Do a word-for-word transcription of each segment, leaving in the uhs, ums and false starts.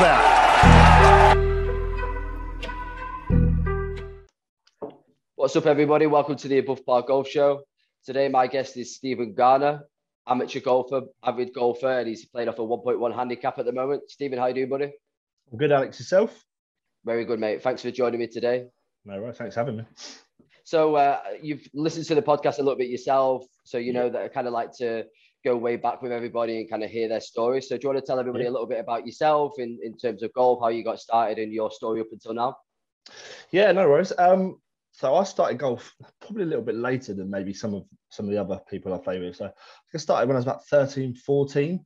like that. What's up, everybody? Welcome to the Above Par Golf Show. Today, my guest is Stephen Garner, amateur golfer, avid golfer, and he's playing off a one point one handicap at the moment. Stephen, how you doing, buddy? I'm good, Alex. Yourself? Very good, mate. Thanks for joining me today. No worries. Thanks for having me. So uh, you've listened to the podcast a little bit yourself, so you know yeah. that I kind of like to go way back with everybody and kind of hear their story. So do you want to tell everybody yeah. a little bit about yourself in, in terms of golf, how you got started and your story up until now? Yeah, no worries. Um, so I started golf probably a little bit later than maybe some of some of the other people I play with. So I started when I was about thirteen, fourteen.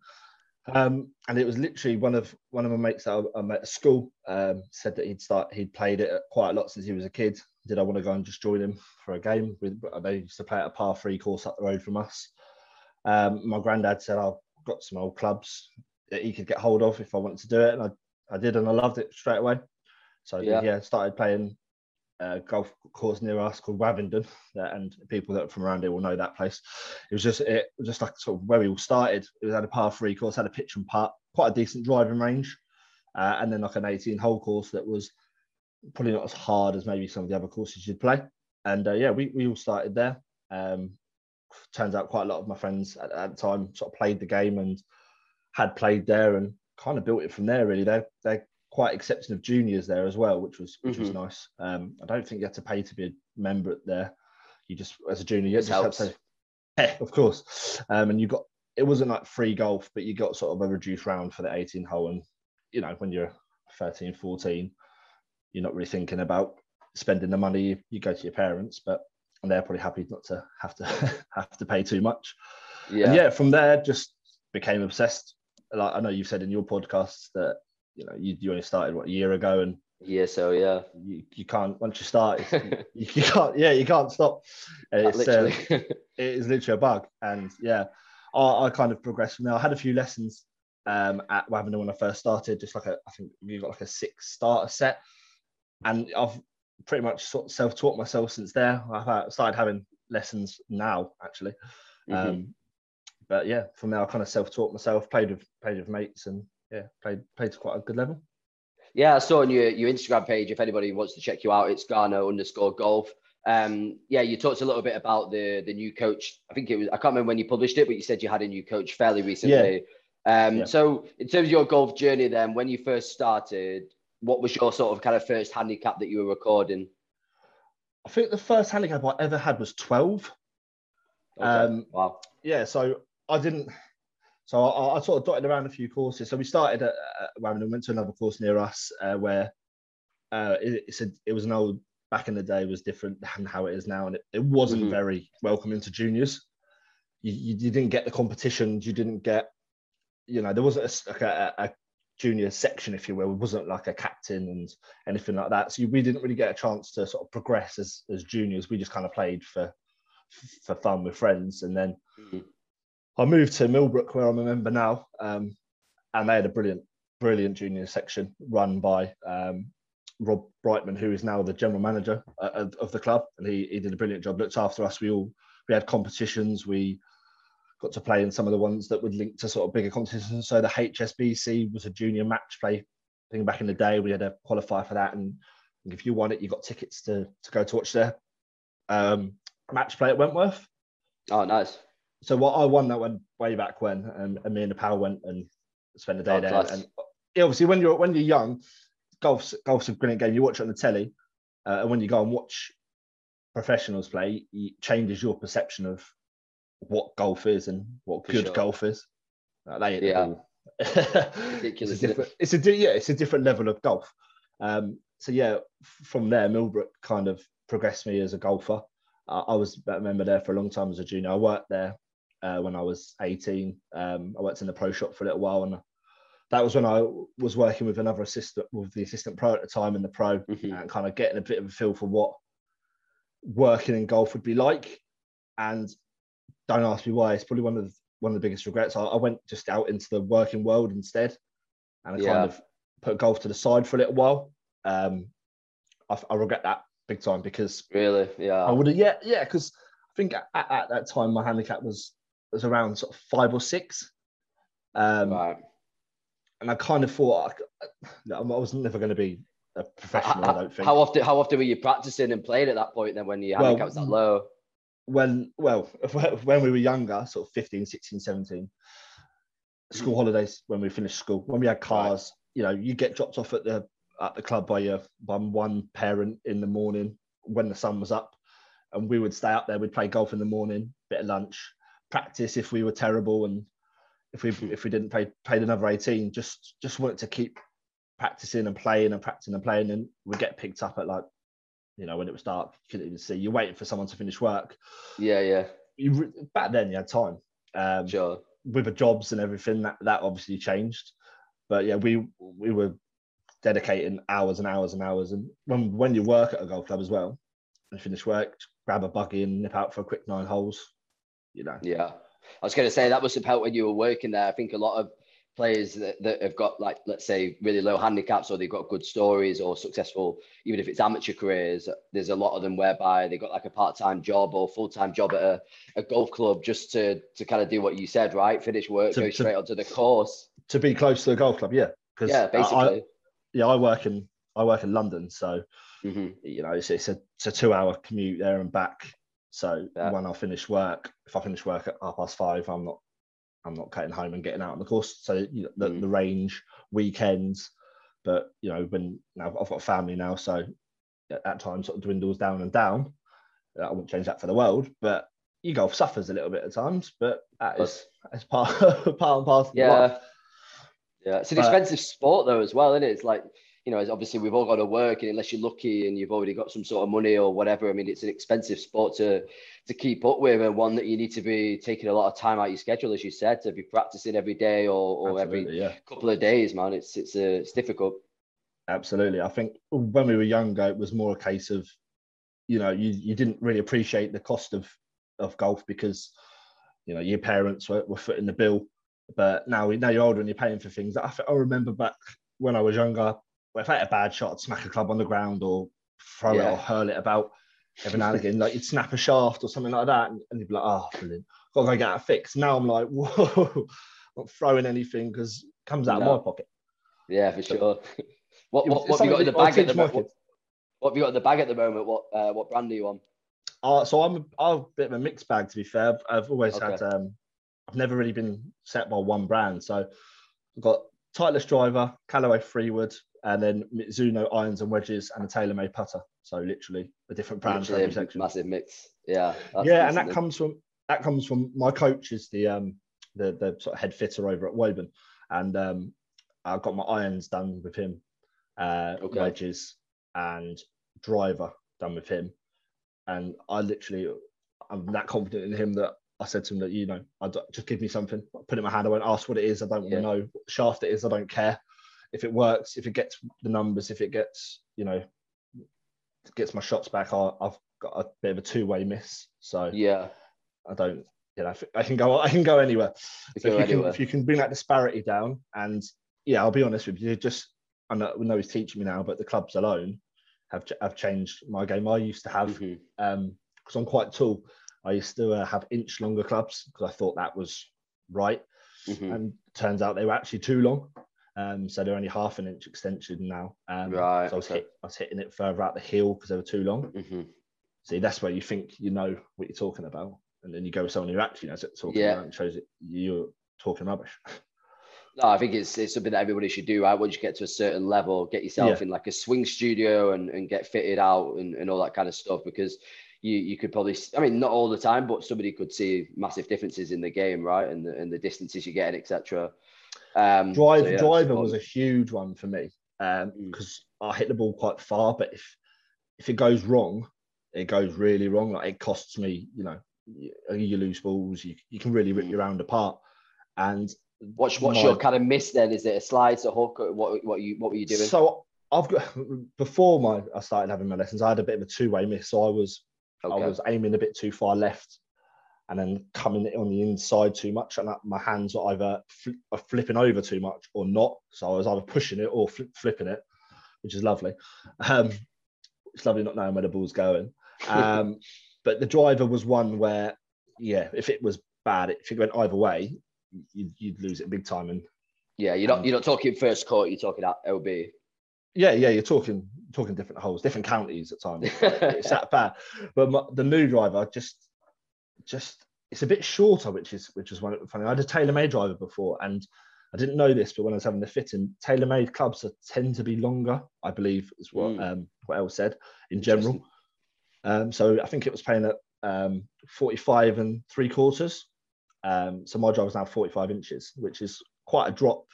Um, and it was literally one of one of my mates that I, I met at school um, said that he'd start he'd played it quite a lot since he was a kid. Did I want to go and just join him for a game? With they used to play at a par three course up the road from us. Um, my granddad said I've got some old clubs that he could get hold of if I wanted to do it, and I, I did, and I loved it straight away. So I did, yeah. yeah, started playing a golf course near us called Wavendon, and people that are from around here will know that place. It was just it was just like sort of where we all started. It was at a par three course, had a pitch and putt, quite a decent driving range, uh, and then like an eighteen hole course that was probably not as hard as maybe some of the other courses you'd play. And uh, yeah, we we all started there. Um, turns out quite a lot of my friends at, at the time sort of played the game and had played there and kind of built it from there, really. They're, they're quite accepting of juniors there as well, which was which mm-hmm. was nice. Um, I don't think you had to pay to be a member there. You just, as a junior, you just had to, yeah, of course. Um, and you got, it wasn't like free golf, but you got sort of a reduced round for the eighteen hole. And, you know, when you're thirteen, fourteen, you're not really thinking about spending the money. You, you go to your parents, but and they're probably happy not to have to have to pay too much. Yeah. And yeah, from there, just became obsessed. Like I know you've said in your podcasts that you know you, you only started what a year ago, and yeah, so yeah, you, you can't once you start, it's, you, you can't yeah you can't stop. It's, literally. Um, it is literally a bug, and yeah, I, I kind of progressed from there. I had a few lessons um, at Wavendon when I first started, just like a, I think we got like a six starter set. And I've pretty much sort of self-taught myself since there. I've started having lessons now, actually. Mm-hmm. Um, but yeah, from there I kind of self-taught myself, played with played with mates, and yeah, played played to quite a good level. Yeah, I saw on your, your Instagram page. If anybody wants to check you out, it's Gano underscore golf. Um, yeah, you talked a little bit about the the new coach. I think it was I can't remember when you published it, but you said you had a new coach fairly recently. Yeah. Um, yeah. So in terms of your golf journey, then when you first started, what was your sort of kind of first handicap that you were recording? I think the first handicap I ever had was twelve. Okay. Um, wow. Yeah, so I didn't... So I, I sort of dotted around a few courses. So we started at Wavendon and went to another course near us uh, where uh, it, it's a, it was an old... Back in the day was different than how it is now, and it, it wasn't mm-hmm. very welcoming to juniors. You, you, you didn't get the competitions. You didn't get... You know, there wasn't a... Like a, a junior section, if you will. It wasn't like a captain and anything like that, so we didn't really get a chance to sort of progress as as juniors. We just kind of played for for fun with friends, and then mm-hmm. I moved to Millbrook, where I'm a member now, um, and they had a brilliant brilliant junior section run by um, Rob Brightman, who is now the general manager uh, of the club, and he, he did a brilliant job, looked after us. We all we had competitions, we got to play in some of the ones that would link to sort of bigger competitions. So the H S B C was a junior match play thing back in the day. We had to qualify for that, and if you won it, you got tickets to to go to watch their um, match play at Wentworth. Oh, nice. So what I won that one way back when, um, and me and the pal went and spent the day oh, there. Class. And obviously, when you're when you're young, golf's golf's a brilliant game. You watch it on the telly, uh, and when you go and watch professionals play, it changes your perception of what golf is and what For good sure. golf is. Like they, yeah, ridiculous. It's a, it's a yeah, it's a different level of golf. Um, so yeah, from there, Millbrook kind of progressed me as a golfer. Uh, I was a member there for a long time as a junior. I worked there uh, when I was eighteen. Um, I worked in the pro shop for a little while, and that was when I was working with another assistant, with the assistant pro at the time, and the pro, mm-hmm. and kind of getting a bit of a feel for what working in golf would be like. And don't ask me why. It's probably one of the, one of the biggest regrets. I, I went just out into the working world instead, and I yeah. kind of put golf to the side for a little while. Um, I, I regret that big time, because really, yeah, I would have. Yeah, yeah, because I think at, at that time my handicap was was around sort of five or six, um, right. and I kind of thought I, I was never going to be a professional, I, I, I don't think. How often, how often were you practicing and playing at that point then when your well, handicap was that low? When, well, when we were younger, sort of fifteen, sixteen, seventeen, school holidays when we finished school, when we had cars, right. you know, you get dropped off at the at the club by your by one parent in the morning when the sun was up, and we would stay up there. We'd play golf in the morning, bit of lunch, practice if we were terrible, and if we if we didn't play played another eighteen, just just wanted to keep practicing and playing and practicing and playing, and we'd get picked up at, like, you know, when it was dark, you couldn't even see. You're waiting for someone to finish work. Yeah, yeah. You, back then, you had time. Um, sure. With the jobs and everything, that, that obviously changed. But yeah, we we were dedicating hours and hours and hours. And when when you work at a golf club as well, and finish work, grab a buggy and nip out for a quick nine holes. You know. Yeah, I was going to say that must have helped when you were working there. I think a lot of players that, that have got, like, let's say, really low handicaps, or they've got good stories or successful, even if it's amateur careers, there's a lot of them whereby they've got like a part-time job or full-time job at a, a golf club just to to kind of do what you said, right? Finish work, to, go straight to, onto the course. To be close to the golf club, yeah. Yeah, basically. I, I, yeah, I work in I work in London, so, mm-hmm. you know, it's, it's, a, it's a two-hour commute there and back. So yeah. when I finish work, if I finish work at half past five, I'm not I'm not cutting home and getting out on the course. So you know, the, mm. the range, weekends, but you know, when now I've got a family now, so at times sort of dwindles down and down. I wouldn't change that for the world, but your golf suffers a little bit at times. But that is that's part part and parcel. Yeah, of life. Yeah. It's an but, expensive sport though as well, isn't it? It's like, you know, obviously we've all got to work, and unless you're lucky and you've already got some sort of money or whatever, I mean, it's an expensive sport to to keep up with, and one that you need to be taking a lot of time out of your schedule, as you said, to be practicing every day or, or every yeah. couple of days, man. It's it's uh, it's difficult. Absolutely. I think when we were younger, it was more a case of, you know, you, you didn't really appreciate the cost of, of golf because, you know, your parents were, were footing the bill. But now, now you're older and you're paying for things. I, I remember back when I was younger, if I had a bad shot, I'd smack a club on the ground or throw yeah. it or hurl it about every now and again. Like, you'd snap a shaft or something like that, and, and you'd be like, oh, brilliant. Got to go get it fixed. Now I'm like, whoa, I'm not throwing anything because it comes out no. of my pocket. Yeah, for so, sure. what, was, what, what have you got in the bag at the moment? What, what have you got in the bag at the moment? What uh, what brand are you on? Uh, so I'm a, I'm a bit of a mixed bag, to be fair. I've always okay. had, um, I've never really been set by one brand. So I've got Titleist driver, Callaway Freewood, and then Mizuno irons and wedges, and a TaylorMade putter. So literally a different brand for every section. Massive mix. Yeah. Yeah, and that comes from that comes from my coach is the um the the sort of head fitter over at Woburn, and um I got my irons done with him, uh, okay. wedges and driver done with him, and I literally I'm that confident in him that I said to him that, you know, I just give me something, I put it in my hand, I won't ask what it is, I don't yeah. want to know what shaft it is, I don't care. If it works, if it gets the numbers, if it gets, you know, gets my shots back, I, I've got a bit of a two-way miss. So yeah, I don't, you know, I can go, I can go anywhere. So if, you anywhere. Can, if you can bring that disparity down, and yeah, I'll be honest with you, just I know, I know he's teaching me now, but the clubs alone have have changed my game. I used to have, because mm-hmm. um, I'm quite tall, I used to uh, have inch longer clubs because I thought that was right, mm-hmm. and turns out they were actually too long. Um, so they're only half an inch extension now. Um, right. So I was, okay. hit, I was hitting it further out the heel because they were too long. Mm-hmm. See, that's where you think you know what you're talking about, and then you go with someone who actually knows what you're talking yeah. about and shows it you're talking rubbish. No, I think it's it's something that everybody should do, right? Once you get to a certain level, get yourself yeah. in like a swing studio and, and get fitted out and, and all that kind of stuff, because you you could probably, I mean, not all the time, but somebody could see massive differences in the game, right? And the, and the distances you're getting, et cetera. Um, Drive, so yeah, driver was a huge one for me because um, mm. I hit the ball quite far, but if if it goes wrong, it goes really wrong. Like, it costs me, you know, you, you lose balls, you, you can really rip your round apart. And what's what's my, your kind of miss then? Is it a slide, a hook? What what you what were you doing? So I've got before my I started having my lessons, I had a bit of a two way miss. So I was okay. I was aiming a bit too far left, and then coming on the inside too much, and my hands were either fl- are flipping over too much or not. So I was either pushing it or fl- flipping it, which is lovely. Um, it's lovely not knowing where the ball's going. Um, but the driver was one where, yeah, if it was bad, if it went either way, you'd, you'd lose it big time. And Yeah, you're not um, you're not talking first court. You're talking at L B. Yeah, yeah, you're talking talking different holes, different counties at times. It's that bad. But my, the new driver just just it's a bit shorter, which is which is one funny. I had a TaylorMade driver before, and I didn't know this, but when I was having the fitting, TaylorMade clubs are, tend to be longer, I believe, is what mm. um, what Elle said in general. Um, so I think it was playing at um, forty-five and three quarters. Um, so my driver's now forty-five inches, which is quite a drop.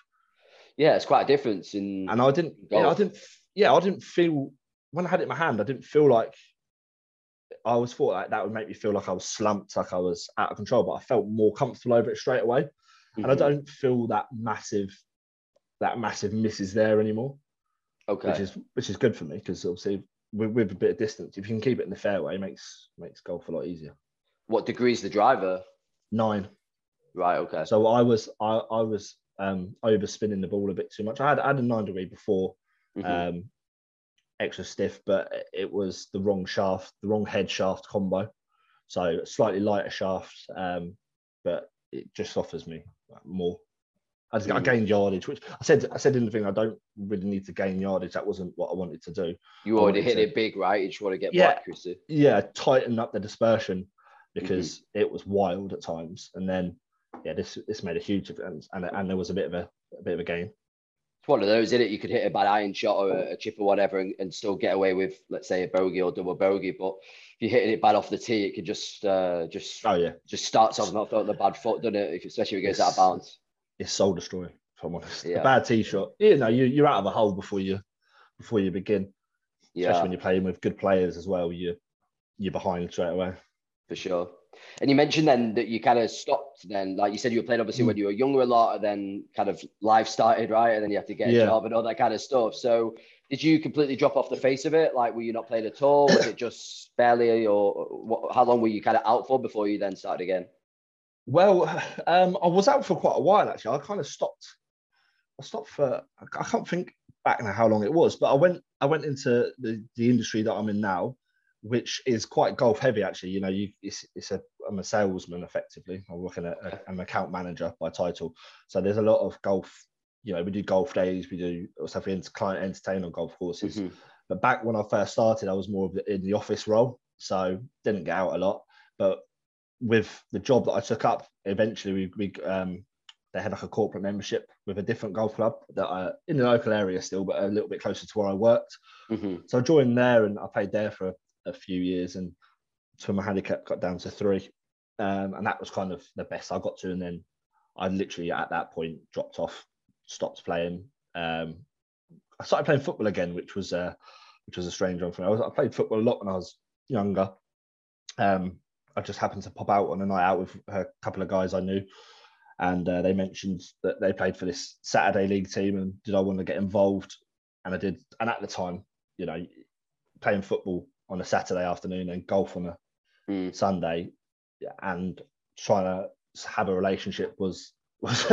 Yeah, it's quite a difference in. And I didn't, yeah, I didn't, yeah, I didn't feel when I had it in my hand. I didn't feel like I always thought like that would make me feel like I was slumped, like I was out of control. But I felt more comfortable over it straight away, mm-hmm. and I don't feel that massive, that massive misses there anymore. Okay, which is which is good for me because obviously with, with a bit of distance, if you can keep it in the fairway, it makes makes golf a lot easier. What degrees the driver? Nine. Right. Okay. So I was I I was. Um, overspinning the ball a bit too much. I had, I had a nine degree before, mm-hmm. um, extra stiff, but it was the wrong shaft, the wrong head shaft combo. So slightly lighter shaft, um, but it just offers me more. I just mm. I gained yardage, which I said I said in the thing I don't really need to gain yardage. That wasn't what I wanted to do. You already hit to, it big, right? You just want to get yeah, more accuracy. Yeah, tighten up the dispersion because mm-hmm. it was wild at times, and then. Yeah, this this made a huge difference, and and there was a bit of a, a bit of a game. It's one of those, isn't it? You could hit a bad iron shot or a, a chip or whatever, and, and still get away with, let's say, a bogey or double bogey. But if you're hitting it bad off the tee, it could just uh, just oh yeah, just starts off not the bad foot, doesn't it? If, especially if it goes out of bounds. It's soul destroying, if I'm honest. Yeah. A bad tee shot, you know, you you're out of a hole before you before you begin. Yeah. Especially when you're playing with good players as well, you you're behind straight away. For sure. And you mentioned then that you kind of stopped then, like you said, you were playing obviously mm. when you were younger a lot, and then kind of life started, right? And then you have to get yeah. a job and all that kind of stuff. So did you completely drop off the face of it? Like, were you not playing at all? Was it just barely, or what, how long were you kind of out for before you then started again? Well, um, I was out for quite a while, actually. I kind of stopped. I stopped for, I can't think back now how long it was, but I went, I went into the, the industry that I'm in now, which is quite golf heavy, actually. You know, you it's, it's a I'm a salesman effectively. I'm working at a, I'm an account manager by title. So there's a lot of golf. You know, we do golf days, we do stuff in client entertain on golf courses. Mm-hmm. But back when I first started, I was more of the, in the office role, so didn't get out a lot. But with the job that I took up, eventually we we um, they had like a corporate membership with a different golf club that I in the local area still, but a little bit closer to where I worked. Mm-hmm. So I joined there and I played there for. A, a few years, and so my handicap got down to three, um, and that was kind of the best I got to. And then I literally at that point dropped off, stopped playing. Um, I started playing football again, which was uh, which was a strange one for me. I, was, I played football a lot when I was younger. Um, I just happened to pop out on a night out with a couple of guys I knew, and uh, they mentioned that they played for this Saturday league team, and did I want to get involved? And I did. And at the time, you know, playing football on a Saturday afternoon and golf on a mm. Sunday, and trying to have a relationship was was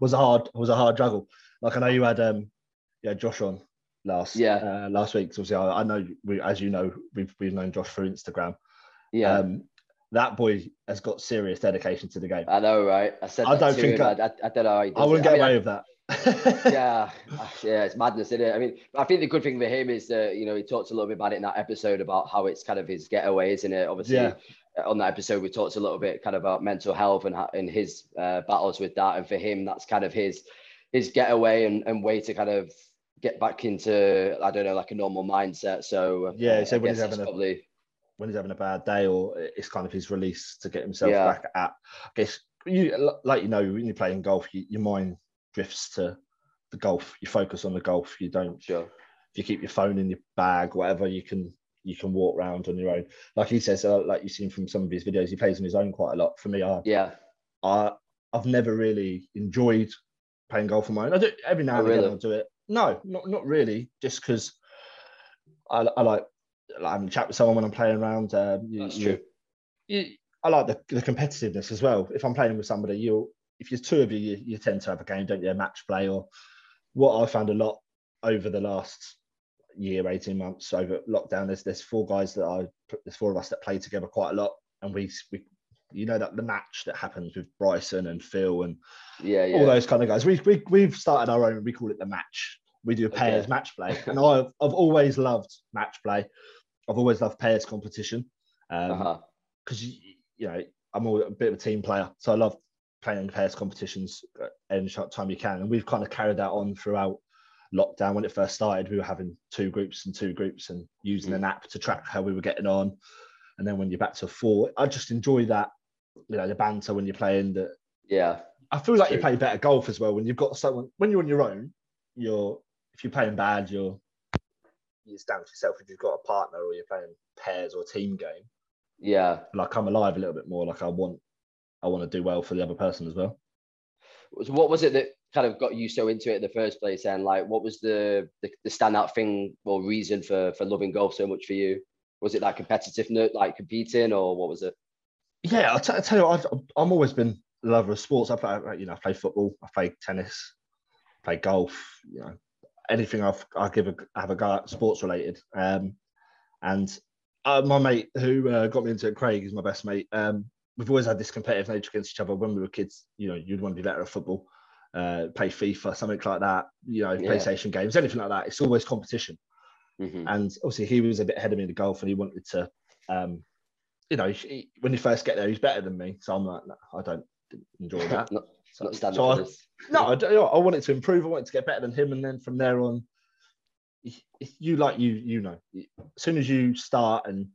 was a hard was a hard juggle. Like I know you had um yeah Josh on last yeah uh, last week. So obviously I, I know we, as you know we've we've known Josh through Instagram. Yeah, um, that boy has got serious dedication to the game. I know, right? I said I don't think I, I, I don't know. How he does I wouldn't it. get I mean, away I, with that. yeah yeah it's madness, isn't it? I mean, I think the good thing for him is that uh, you know, he talks a little bit about it in that episode about how it's kind of his getaway, isn't it? Obviously yeah. on that episode we talked a little bit kind of about mental health and, and his uh, battles with that, and for him that's kind of his his getaway and, and way to kind of get back into, I don't know, like a normal mindset. So yeah, so uh, when he's having probably a, when he's having a bad day, or it's kind of his release to get himself yeah. back at, I guess, you like you know when you're playing golf you, your mind drifts to the golf. You focus on the golf. You don't. Sure. If you keep your phone in your bag, whatever, you can you can walk around on your own. Like he says, uh, like you've seen from some of his videos, he plays on his own quite a lot. For me, I yeah, I I've never really enjoyed playing golf on my own. I do every now and oh, again. Really? I'll do it. No, not not really. Just because I, I like I'm chat with someone when I'm playing around. Um, you, That's true. You, you, I like the, the competitiveness as well. If I'm playing with somebody, you'll. If there's two of you, you, you tend to have a game, don't you? A match play, or what I found a lot over the last year, eighteen months over lockdown. There's there's four guys that I there's four of us that play together quite a lot, and we we you know, that the match that happens with Bryson and Phil and yeah, yeah. all those kind of guys. We, we, we've started our own, we call it the match. We do pairs okay. match play. And I've, I've always loved match play. I've always loved pairs competition. Um, uh-huh. Cause you, you know, I'm a bit of a team player. So I love playing pairs competitions any time you can. And we've kind of carried that on throughout lockdown. When it first started, we were having two groups and two groups and using mm. an app to track how we were getting on. And then when you're back to four, I just enjoy that, you know, the banter when you're playing. The, yeah. I feel like true. you play better golf as well when you've got someone, when you're on your own, you're, if you're playing bad, you're, you stand for yourself. If you've got a partner or you're playing pairs or team game. Yeah. Like come alive a little bit more. Like I want, I want to do well for the other person as well. So what was it that kind of got you so into it in the first place? And like, what was the, the, the standout thing or reason for, for loving golf so much for you? Was it like competitiveness, like competing, or what was it? Yeah, I'll, t- I'll tell you, what, I've I'm always been a lover of sports. I play, you know, I play football, I play tennis, I play golf, you know, anything I've, I give a have a go at sports related. Um, and uh, my mate who uh, got me into it, Craig, is my best mate. Um, we've always had this competitive nature against each other. When we were kids, you know, you'd want to be better at football, uh, play FIFA, something like that. You know, yeah. PlayStation games, anything like that. It's always competition. Mm-hmm. And obviously he was a bit ahead of me in the golf and he wanted to, um, you know, he, when you first get there, he's better than me. So I'm like, no, I don't enjoy that. not, so, not standard so for I, this. No, I, I wanted to improve. I wanted to get better than him. And then from there on, you like, you you know, as soon as you start and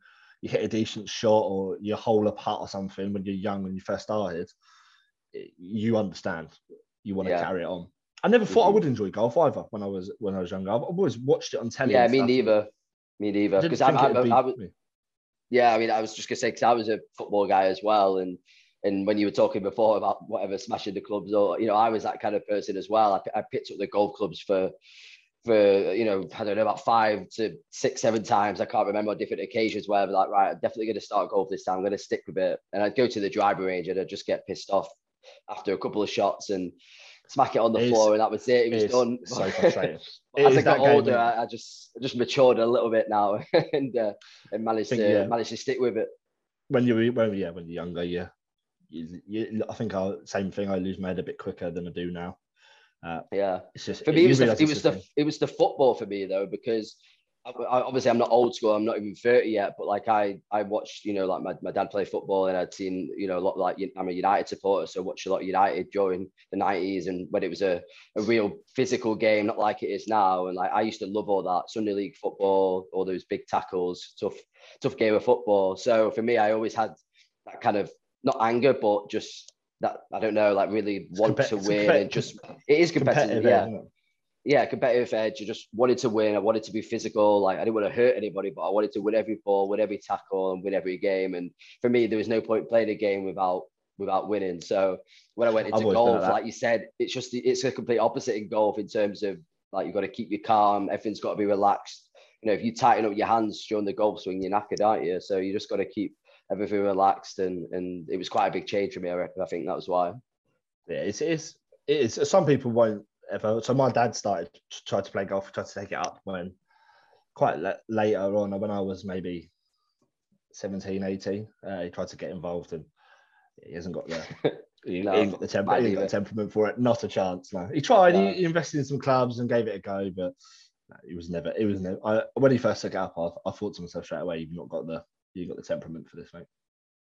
you hit a decent shot or you hole a putt or something when you're young, when you first started, you understand. You want yeah. to carry it on. I never thought mm-hmm. I would enjoy golf either when I was when I was younger. I've always watched it on telly. Yeah, me stuff. neither. Me neither. Because I, I, I, I was. Me. Yeah, I mean, I was just gonna say because I was a football guy as well, and and when you were talking before about whatever smashing the clubs, or you know, I was that kind of person as well. I, I picked up the golf clubs for for you know I don't know about five to six, seven times. I can't remember different occasions where I was like, right, I'm definitely gonna start golf this time. I'm gonna stick with it, and I'd go to the driving range and I'd just get pissed off after a couple of shots and smack it on the it floor, is, and that was it. It was it done. So frustrating. As I got older, I, I just I just matured a little bit now, and uh, and managed think, to yeah. managed to stick with it. When you were, when, yeah, when you're younger, yeah, you, you, I think I same thing. I lose my head a bit quicker than I do now. Uh, yeah, it's just for me. It, it was the, it was the it was the football for me though, because I, I, obviously I'm not old school. I'm not even thirty yet, but like I I watched you know like my, my dad play football, and I'd seen you know a lot like I'm a United supporter, so I watched a lot of United during the nineties, and when it was a, a real physical game, not like it is now. And like I used to love all that Sunday league football, all those big tackles, tough tough game of football. So for me, I always had that kind of not anger, but just that I don't know, like really it's want to win and just it is competitive, competitive yeah. Yeah, competitive edge. I just wanted to win. I wanted to be physical. Like I didn't want to hurt anybody, but I wanted to win every ball, win every tackle, and win every game. And for me, there was no point playing a game without without winning. So when I went into golf, like you said, it's just it's a complete opposite in golf in terms of like you've got to keep your calm. Everything's got to be relaxed. You know, if you tighten up your hands during the golf swing, you're knackered, aren't you? So you just got to keep everything relaxed. And and it was quite a big change for me. I reckon. I think that was why. Yeah, it's it's it's some people won't. Ever. So my dad started to try to play golf, tried to take it up when quite le- later on, when I was maybe seventeen, eighteen, uh, he tried to get involved and he hasn't got the, he, no, he got the, temper- he got the temperament for it. Not a chance. No, he tried, no. He, he invested in some clubs and gave it a go, but no, he was never, it was never, I, when he first took it up, I, I thought to myself straight away, you've not got the, you got the temperament for this, mate.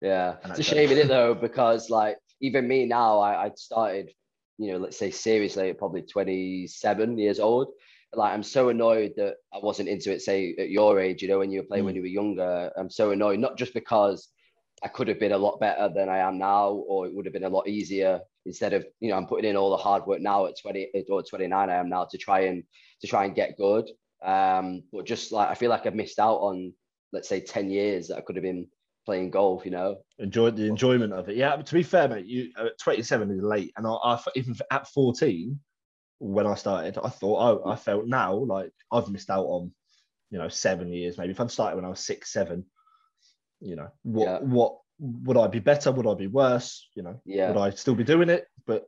Yeah. And it's a shame in it though, because like even me now, I, I started, you know, let's say seriously, probably twenty-seven years old. Like, I'm so annoyed that I wasn't into it, say, at your age, you know, when you were playing mm. when you were younger. I'm so annoyed, not just because I could have been a lot better than I am now, or it would have been a lot easier instead of, you know, I'm putting in all the hard work now at twenty or twenty-nine I am now to try and to try and get good. Um, but just like, I feel like I've missed out on, let's say, ten years that I could have been playing golf, you know, enjoyed the enjoyment of it. Yeah, to be fair, mate, you uh, twenty-seven is late, and I, I even at fourteen when I started, I thought, oh, I felt now like I've missed out on, you know, seven years maybe. If I'd started when I was six, seven, you know, what yeah. what would I be better? Would I be worse? You know, yeah. would I still be doing it? But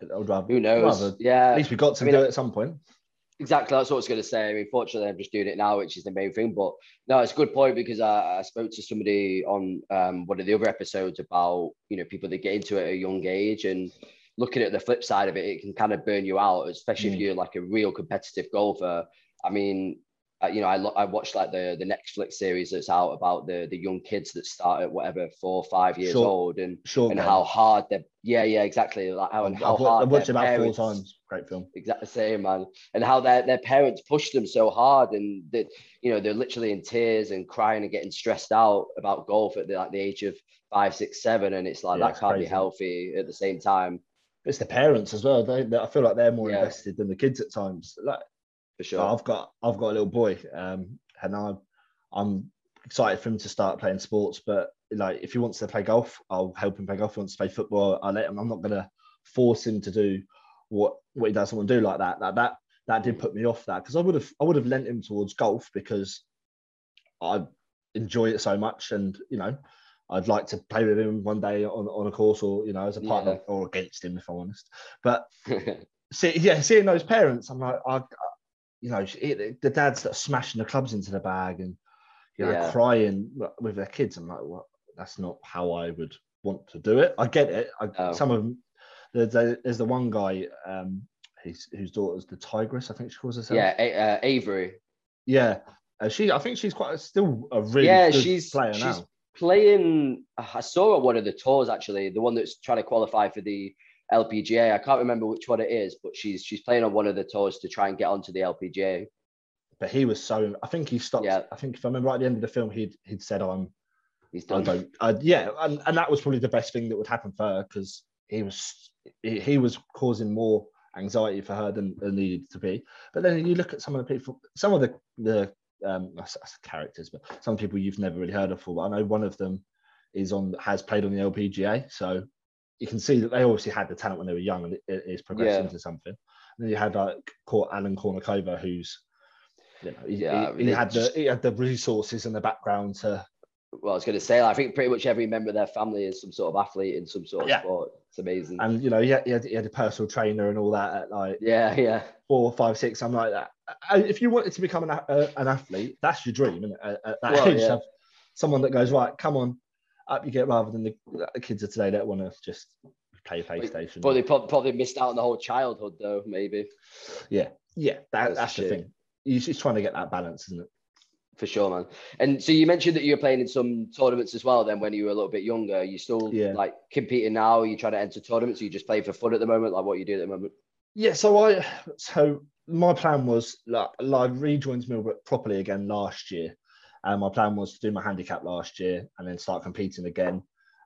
I'd rather, who knows? Rather, yeah, at least we got to I mean, do it at some point. Exactly, that's what I was going to say. I mean, fortunately, I'm just doing it now, which is the main thing. But no, it's a good point, because I, I spoke to somebody on um, one of the other episodes about, you know, people that get into it at a young age, and looking at the flip side of it, it can kind of burn you out, especially mm. if you're like a real competitive golfer. I mean, you know, I, I watched like the the Netflix series that's out about the the young kids that start at whatever four, five years short, old, and and game. how hard they're yeah yeah exactly like how and how I've, hard. I watched about parents, four times. Great film. Exactly the same, man. And how their their parents pushed them so hard, and that, you know, they're literally in tears and crying and getting stressed out about golf at the, like the age of five, six, seven, and it's like yeah, that it's can't crazy. be healthy at the same time. It's the parents as well. They, they I feel like they're more yeah. invested than the kids at times. Like. For sure. I've got I've got a little boy, um, and I'm I'm excited for him to start playing sports. But like, if he wants to play golf, I'll help him play golf. If he wants to play football, I'll let him. I'm not gonna force him to do what what he doesn't want to do like that. Like that that did put me off that, because I would have I would have lent him towards golf because I enjoy it so much, and you know, I'd like to play with him one day on, on a course, or you know, as a partner, yeah. or against him if I'm honest. But see, yeah, seeing those parents, I'm like I. I you know, the dads that are smashing the clubs into the bag and, you know, yeah. crying with their kids. I'm like, well, that's not how I would want to do it. I get it. I, oh. Some of them, there's, there's the one guy um, his, whose daughter's the Tigress, I think she calls herself. Yeah, a- uh, Avery. Yeah. Uh, she, I think she's quite a, still a really yeah, good she's, player she's now. She's playing, I saw her at one of the tours, actually, the one that's trying to qualify for the L P G A. I can't remember which one it is, but she's she's playing on one of the tours to try and get onto the L P G A. But he was so I think he stopped yeah. I think if I remember right at the end of the film, he'd he'd said I'm he's done I don't, I, yeah and, and that was probably the best thing that would happen for her, because he was he, he was causing more anxiety for her than, than needed to be. But then you look at some of the people, some of the the um that's, that's characters, but some people you've never really heard of before. But I know one of them is on has played on the L P G A, so you can see that they obviously had the talent when they were young, and it is progressing yeah. to something. And then you had like Alan Kournikova, who's, you know, he, yeah, he, he had just, the he had the resources and the background to. Well, I was going to say, I think pretty much every member of their family is some sort of athlete in some sort of yeah. sport. It's amazing. And you know, yeah, he, he had a personal trainer and all that at like yeah, yeah, four, five, six, something like that. If you wanted to become an uh, an athlete, that's your dream, isn't it? At, at that well, age, yeah. someone that goes, right, come on. Up you get, rather than the, the kids of today that want to just play PlayStation. But they pro- probably missed out on the whole childhood, though. Maybe. Yeah, yeah, that, that's, that's the thing. You're just trying to get that balance, isn't it? For sure, man. And so you mentioned that you were playing in some tournaments as well. Then when you were a little bit younger, are you still yeah. like competing now? Are you trying to enter tournaments? Or you just play for fun at the moment, like what you do at the moment? Yeah. So I, so my plan was like, I rejoined Millbrook properly again last year. And my plan was to do my handicap last year and then start competing again.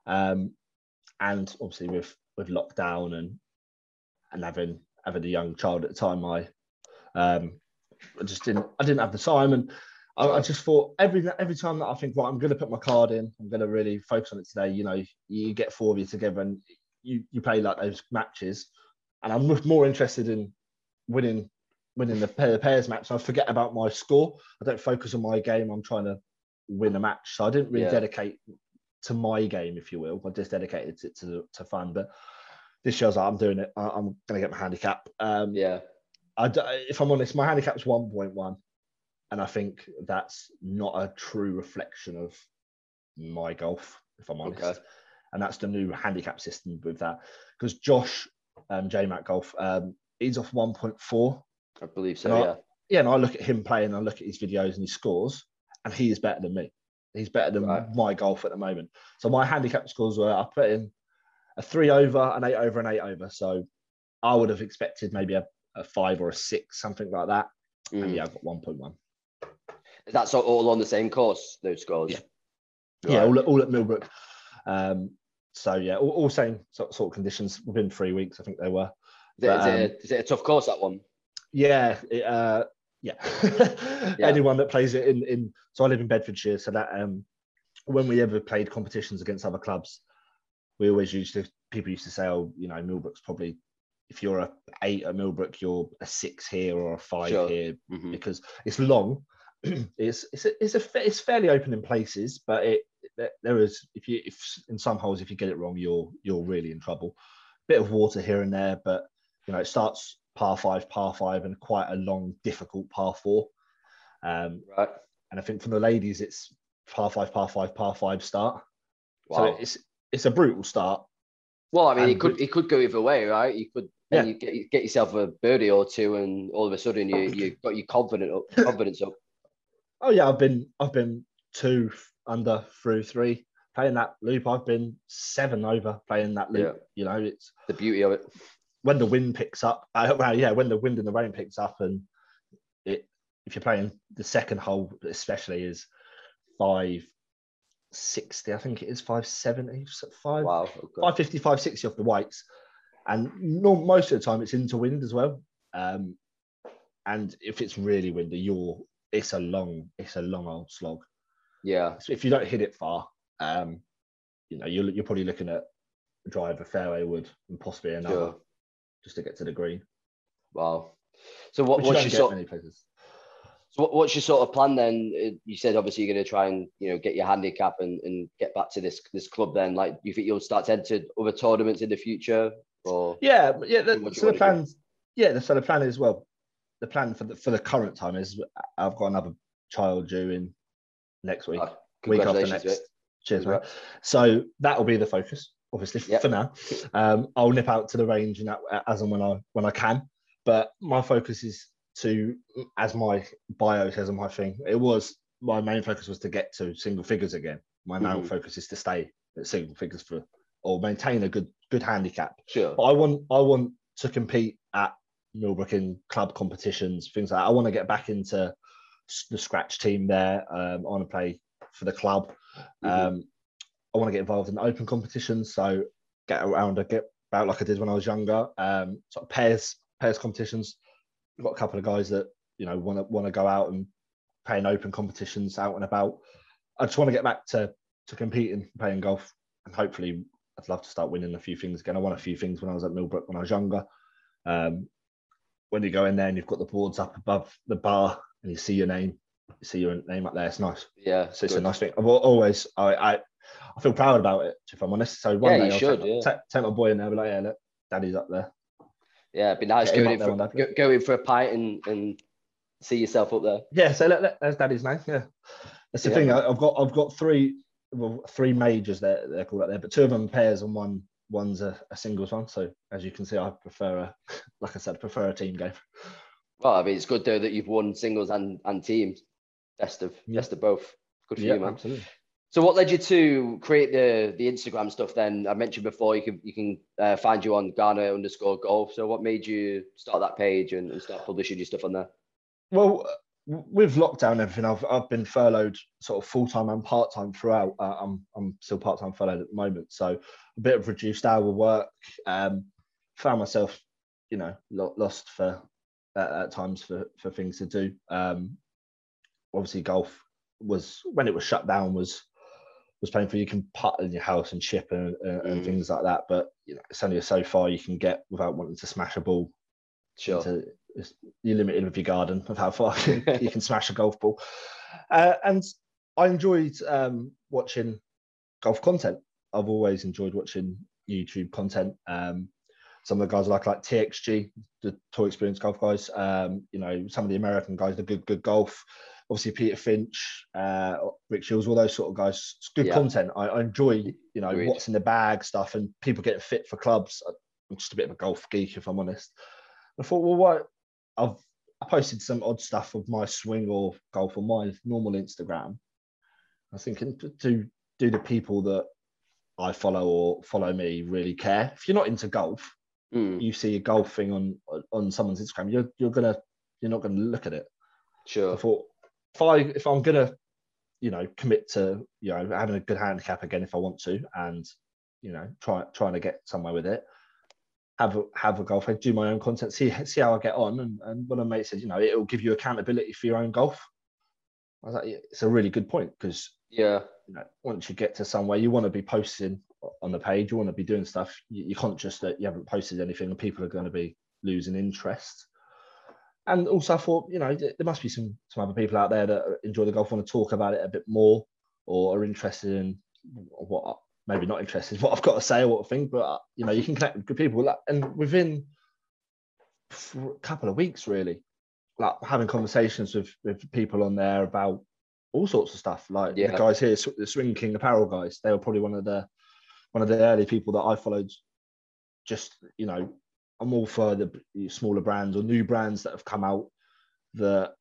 Um, and obviously with, with lockdown and and having having a young child at the time, I um I just didn't I didn't have the time, and I, I just thought every every time that I think, right, I'm going to put my card in, I'm going to really focus on it today. You know, you get four of you together and you you play like those matches, and I'm more interested in winning. winning the pairs match, so I forget about my score. I don't focus on my game. I'm trying to win a match. So I didn't really yeah. dedicate to my game, if you will. I just dedicated it to, to, to fun. But this year I was like, I'm doing it. I, I'm going to get my handicap. Um, yeah. I, if I'm honest, my handicap's one point one. And I think that's not a true reflection of my golf, if I'm honest. Okay. And that's the new handicap system with that. Because Josh, um, J Mac Golf, um, he's off one point four. I believe so, and I, yeah. Yeah, and I look at him playing, and I look at his videos and his scores, and he is better than me. He's better than right. my golf at the moment. So my handicap scores were, I put in a three over, an eight over, an eight over. So I would have expected maybe a, a five or a six, something like that. Mm. And yeah, I got one point one. That's all on the same course, those scores? Yeah, right. yeah all, all at Millbrook. Um, so yeah, all, all same sort, sort of conditions within three weeks, I think they were. Is, but, it, is, um, it, is it a tough course, that one? Yeah, it, uh, yeah. yeah. Anyone that plays it in, in so I live in Bedfordshire, so that um, when we ever played competitions against other clubs, we always used to people used to say, oh, you know, Millbrook's probably if you're a eight at Millbrook, you're a six here or a five sure. here mm-hmm. because it's long. it's it's a, it's a it's fairly open in places, but it there is if you if in some holes if you get it wrong, you're you're really in trouble. Bit of water here and there, but you know it starts. par five, par five, and quite a long, difficult par four. Um, right. And I think for the ladies, it's par five, par five, par five start. Wow. So it's it's a brutal start. Well, I mean, it could it could go either way, right? You could yeah. you get you get yourself a birdie or two, and all of a sudden you you got your confidence up, confidence up. Oh yeah, I've been I've been two under through three playing that loop. I've been seven over playing that loop. Yeah. You know, it's the beauty of it. When the wind picks up, uh, well, yeah, when the wind and the rain picks up, and it, if you're playing the second hole, especially, is five sixty, I think it is five seventy, five, wow, okay. five fifty, five sixty off the whites. And no, most of the time it's into wind as well. Um, and if it's really windy, you're it's a long, it's a long old slog. Yeah. So if you don't hit it far, um, you know, you're, you're probably looking at a drive, a fairway wood, and possibly another. Sure. Just to get to the green. Wow. So what, what's you your sort? So what, what's your sort of plan then? You said obviously you're going to try and, you know, get your handicap and, and get back to this this club. Then, like, do you think you'll start to enter other tournaments in the future? Or yeah, yeah. The, so the plan, yeah. The, so the plan is well, the plan for the for the current time is I've got another child due in next week, oh, week after next. Cheers, mate. So that will be the focus. Obviously, yep. for now, um, I'll nip out to the range and that, as and when I when I can. But my focus is to, as my bio says on my thing, it was my main focus was to get to single figures again. My now mm-hmm. focus is to stay at single figures for or maintain a good good handicap. Sure, but I want I want to compete at Millbrook in club competitions, things like that. I want to get back into the scratch team there. Um, I want to play for the club. Mm-hmm. Um, I want to get involved in open competitions, so get around, get about like I did when I was younger. Um, sort of pairs, pairs competitions. We've got a couple of guys that you know want to want to go out and play in open competitions, out and about. I just want to get back to to competing, playing golf, and hopefully, I'd love to start winning a few things again. I won a few things when I was at Millbrook when I was younger. Um, when you go in there and you've got the boards up above the bar and you see your name, you see your name up there. It's nice. Yeah, so it's good. A nice thing. I've always I. I I feel proud about it, if I'm honest. So one yeah, day I'll should, take, yeah. take, take my boy in there and be like, yeah, look, daddy's up there. Yeah, it'd be nice going in, for, go, go in for a pint and, and see yourself up there. Yeah, so look, look there's daddy's name. Yeah, that's the yeah. thing. I've got I've got three well, three majors that they're called out there, but two of them pairs and one one's a, a singles one. So as you can see, I prefer a, like I said, prefer a team game. Well, I mean, it's good though that you've won singles and and teams. Best of yeah. best of both. Good for yeah, you, man. Absolutely. So what led you to create the the Instagram stuff then? I mentioned before you can you can uh, find you on Gano underscore golf. So what made you start that page and, and start publishing your stuff on there? Well, with lockdown and everything, I've I've been furloughed sort of full time and part time throughout. Uh, I'm I'm still part time furloughed at the moment, so a bit of reduced hour work. Um, found myself, you know, lost for uh, at times for for things to do. Um, obviously, golf was when it was shut down was. was playing for you can putt in your house and chip and, and, mm. and things like that, but you know it's only so far you can get without wanting to smash a ball. Sure, into, it's, you're limited with your garden of how far you can smash a golf ball. Uh, and I enjoyed um, watching golf content. I've always enjoyed watching YouTube content. Um, some of the guys like like T X G, the Tour Experience Golf guys. Um, you know some of the American guys, the good good golf. Obviously, Peter Finch, uh, Rick Shields, all those sort of guys. It's good yeah. content. I, I enjoy, you know, Agreed. what's in the bag stuff and people getting fit for clubs. I'm just a bit of a golf geek, if I'm honest. I thought, well, what? I've I posted some odd stuff of my swing or golf on my normal Instagram. I was thinking, do do the people that I follow or follow me really care? If you're not into golf, mm. you see a golf thing on on someone's Instagram, you're you're gonna you're not gonna look at it. Sure. I thought. If, I, if I'm going to, you know, commit to, you know, having a good handicap again if I want to and, you know, try, trying to get somewhere with it, have a, have a golf, do my own content, see see how I get on. And, and one of my mates said, you know, it'll give you accountability for your own golf. I was like, yeah, it's a really good point because, yeah, you know, once you get to somewhere, you want to be posting on the page, you want to be doing stuff. You're conscious that you haven't posted anything and people are going to be losing interest. And also I thought, you know, there must be some, some other people out there that enjoy the golf, want to talk about it a bit more or are interested in what, maybe not interested in what I've got to say or what I think, but, you know, you can connect with good people. And within for a couple of weeks, really, like having conversations with, with people on there about all sorts of stuff. Like yeah. the guys here, the Swing King apparel guys, they were probably one of the one of the early people that I followed. Just, you know, I'm all for the smaller brands or new brands that have come out that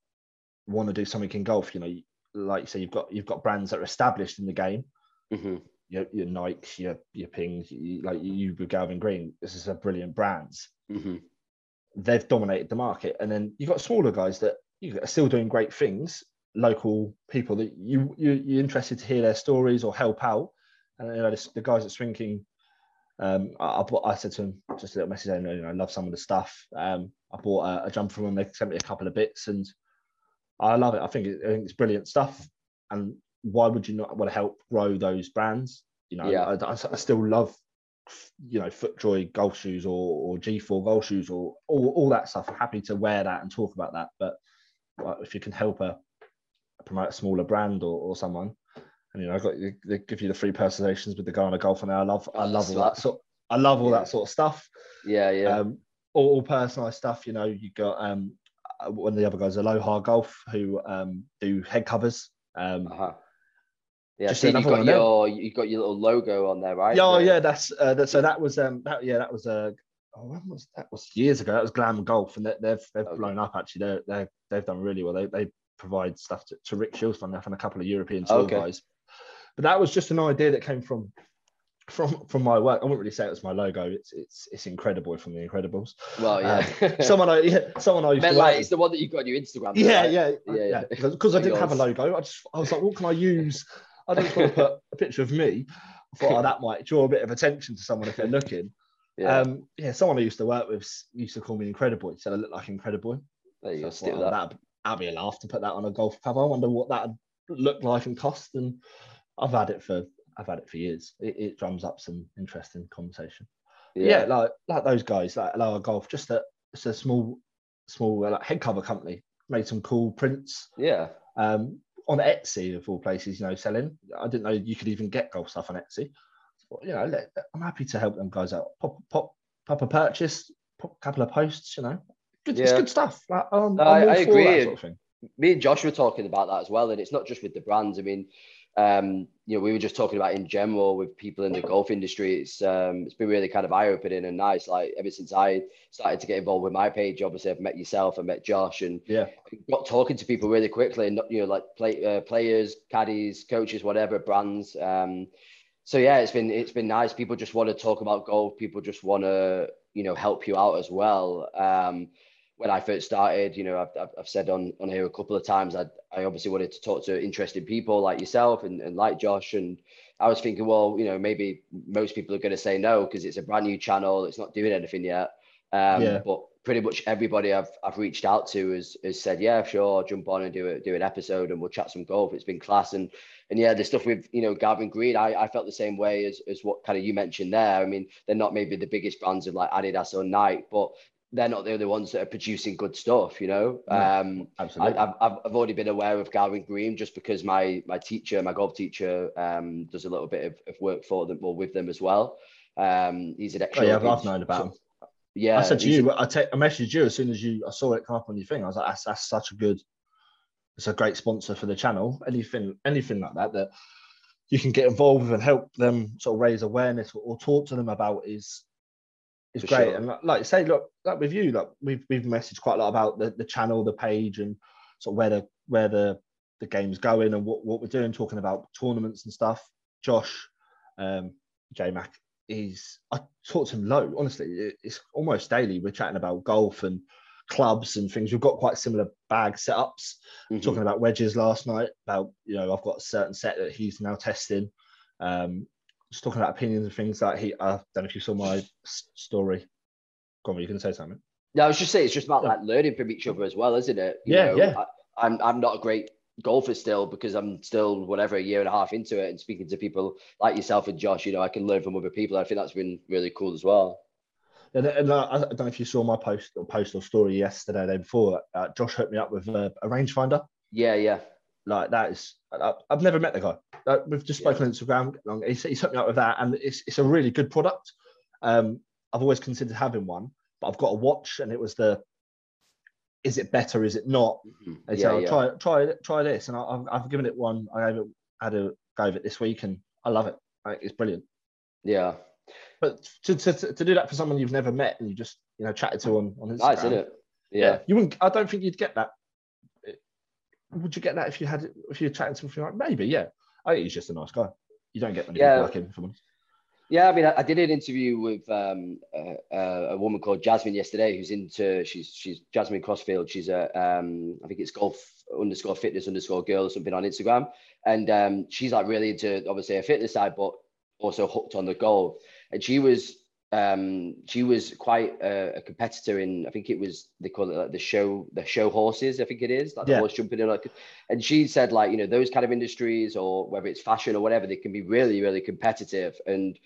want to do something in golf. You know, like you say, you've got you've got brands that are established in the game. Mm-hmm. Your, your Nikes, your your Pings, you, like you with Galvin Green. This is a brilliant brands. Mm-hmm. They've dominated the market, and then you've got smaller guys that are still doing great things. Local people that you, you you're interested to hear their stories or help out. And you know, the, the guys at Swing King, um, I, I bought. I said to them just a little message saying, you know, I love some of the stuff. Um, I bought a, a jumper from them. They sent me a couple of bits, and I love it. I think, it, I think it's brilliant stuff. And why would you not want to help grow those brands? You know, yeah. I, I, I still love, you know, FootJoy golf shoes or, or G four golf shoes or all, all that stuff. I'm happy to wear that and talk about that. But well, if you can help a, promote a smaller brand or, or someone, and you know, I got they give you the free personalizations with the Gano golf, and I love I love all that sort. I love all yeah. that sort of stuff. Yeah, yeah. Um, all, all personalized stuff. You know, you got um one of the other guys, Aloha Golf, who um do head covers. Um, uh-huh. Yeah, so you got your you got your little logo on there, right? Yeah, oh, yeah. That's uh, that, so that was um that, yeah that was a uh, oh, when was that was years ago. That was Glam Golf, and they, they've they've okay. blown up actually. They they they've done really well. They they provide stuff to, to Rick Shields and a couple of European Tour okay. guys. But that was just an idea that came from from from my work. I wouldn't really say it was my logo. It's it's it's Incrediboy from the Incredibles. Well, yeah, um, someone I yeah, someone I used Met to like. It's the one that you got on your Instagram. Yeah, yeah, yeah, yeah. Because yeah. I didn't have a logo. I just I was like, what can I use? I didn't want to put a picture of me. I thought, oh, that might draw a bit of attention to someone if they're looking. Yeah, um, yeah. Someone I used to work with used to call me Incrediboy. Said I look like Incrediboy. There you so go. Like, that. That that'd be a laugh to put that on a golf cover. I wonder what that'd look like and cost. And I've had it for I've had it for years. It, it drums up some interesting conversation. Yeah. yeah, like like those guys, like Aloha Golf. Just a it's a small small uh, like head cover company. Made some cool prints. Yeah. Um. On Etsy, of all places, you know, selling. I didn't know you could even get golf stuff on Etsy. So, you know, let, I'm happy to help them guys out. Pop, pop, pop a purchase, pop a couple of posts. You know, good, yeah. it's good stuff. Like, I'm, no, I'm I, I agree. That sort of thing. Me and Josh were talking about that as well, and it's not just with the brands. I mean, um, you know, we were just talking about in general with people in the golf industry. It's um, it's been really kind of eye opening and nice. Like ever since I started to get involved with my page, obviously I've met yourself, I met Josh, and yeah, got talking to people really quickly. And you know, like play, uh, players, caddies, coaches, whatever brands. Um, so yeah, it's been it's been nice. People just want to talk about golf. People just want to you know help you out as well. Um, When I first started, you know, I've, I've said on, on here a couple of times, I I obviously wanted to talk to interested people like yourself and, and like Josh. And I was thinking, well, you know, maybe most people are going to say no because it's a brand new channel. It's not doing anything yet. Um, yeah. But pretty much everybody I've I've reached out to has, has said, yeah, sure, I'll jump on and do it, do an episode and we'll chat some golf. It's been class. And, and yeah, the stuff with, you know, Galvin Green, I, I felt the same way as, as what kind of you mentioned there. I mean, they're not maybe the biggest brands of like Adidas or Nike, but they're not the only ones that are producing good stuff, you know. Yeah, um, absolutely. I, I've, I've already been aware of Galvin Green just because my my teacher, my golf teacher, um, does a little bit of, of work for them or with them as well. Um, he's an extra. Oh, yeah, I've known about him. Yeah, I said to you, I, te- I messaged you as soon as you I saw it come up on your thing. I was like, that's, that's such a good, it's a great sponsor for the channel. Anything, anything like that that you can get involved with and help them sort of raise awareness or, or talk to them about is. It's great. Sure. And like you say, look, like with you, like we've we've messaged quite a lot about the, the channel, the page, and sort of where the where the, the game's going and what, what we're doing, talking about tournaments and stuff. Josh, um, J Mac, he's I talk to him low, honestly. It, it's almost daily. We're chatting about golf and clubs and things. We've got quite similar bag setups. Mm-hmm. Talking about wedges last night, about you know, I've got a certain set that he's now testing. Um Just talking about opinions and things like he. I uh, don't know if you saw my story. Go on, you can say something. No, I was just saying it's just about yeah. like learning from each other as well, isn't it? You yeah, know, yeah. I, I'm I'm not a great golfer still because I'm still whatever a year and a half into it, and speaking to people like yourself and Josh, you know, I can learn from other people. I think that's been really cool as well. And, and uh, I don't know if you saw my post or post or story yesterday, the day before. Uh, Josh hooked me up with uh, a rangefinder. Yeah, yeah. Like that is, I've never met the guy. Like we've just spoken yeah. on Instagram. He's, he's hooked me up with that, and it's it's a really good product. Um, I've always considered having one, but I've got a watch, and it was the, is it better? Is it not? They yeah, said, yeah. try try try this, and I, I've I've given it one. I gave it had a go of it this week, and I love it. Like, it's brilliant. Yeah, but to, to to do that for someone you've never met and you just you know chatted to on on Instagram, nice, isn't it? Yeah. yeah, you wouldn't. I don't think you'd get that. Would you get that if you had if you were chatting to something like maybe? Yeah, I think he's just a nice guy. You don't get many yeah. people like him, if I'm honest. Yeah, I mean, I did an interview with um, uh, a woman called Jasmine yesterday, who's into, she's she's Jasmine Crossfield. She's a, um, I think it's golf underscore fitness underscore girl or something on Instagram. And um, she's like really into, obviously, her fitness side, but also hooked on the golf. And she was, um, she was quite a, a competitor in, I think it was, they call it like the show, the show horses, I think it is, like yeah. the horse jumping in. Like, and she said like, you know, those kind of industries, or whether it's fashion or whatever, they can be really, really competitive. And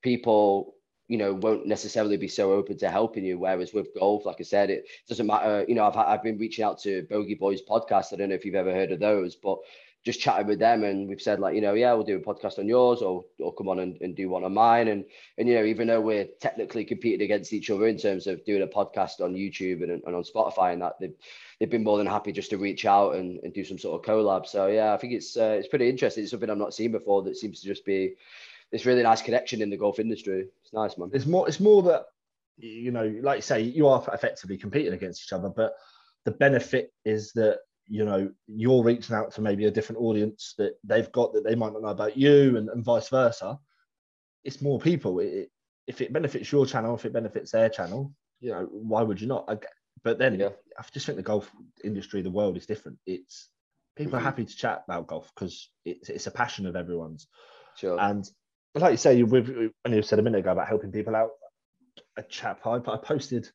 people, you know, won't necessarily be so open to helping you. Whereas with golf, like I said, it doesn't matter. You know, I've I've been reaching out to Bogey Boys podcast. I don't know if you've ever heard of those, but just chatted with them, and we've said like, you know, yeah, we'll do a podcast on yours, or or come on and, and do one on mine. And and you know, even though we're technically competing against each other in terms of doing a podcast on YouTube and, and on Spotify and that, they've they've been more than happy just to reach out and, and do some sort of collab. So yeah, I think it's uh, it's pretty interesting. It's something I've not seen before that seems to just be this really nice connection in the golf industry. It's nice, man. It's more, it's more that, you know, like you say, you are effectively competing against each other, but the benefit is that, you know, you're reaching out to maybe a different audience that they've got that they might not know about you, and, and vice versa. It's more people. It, it, if it benefits your channel, if it benefits their channel, you know, why would you not? I, but then yeah. I just think the golf industry, the world is different. It's people mm-hmm. are happy to chat about golf because it's, it's a passion of everyone's. Sure. And like you say, and you said a minute ago about helping people out, a chap, I, I posted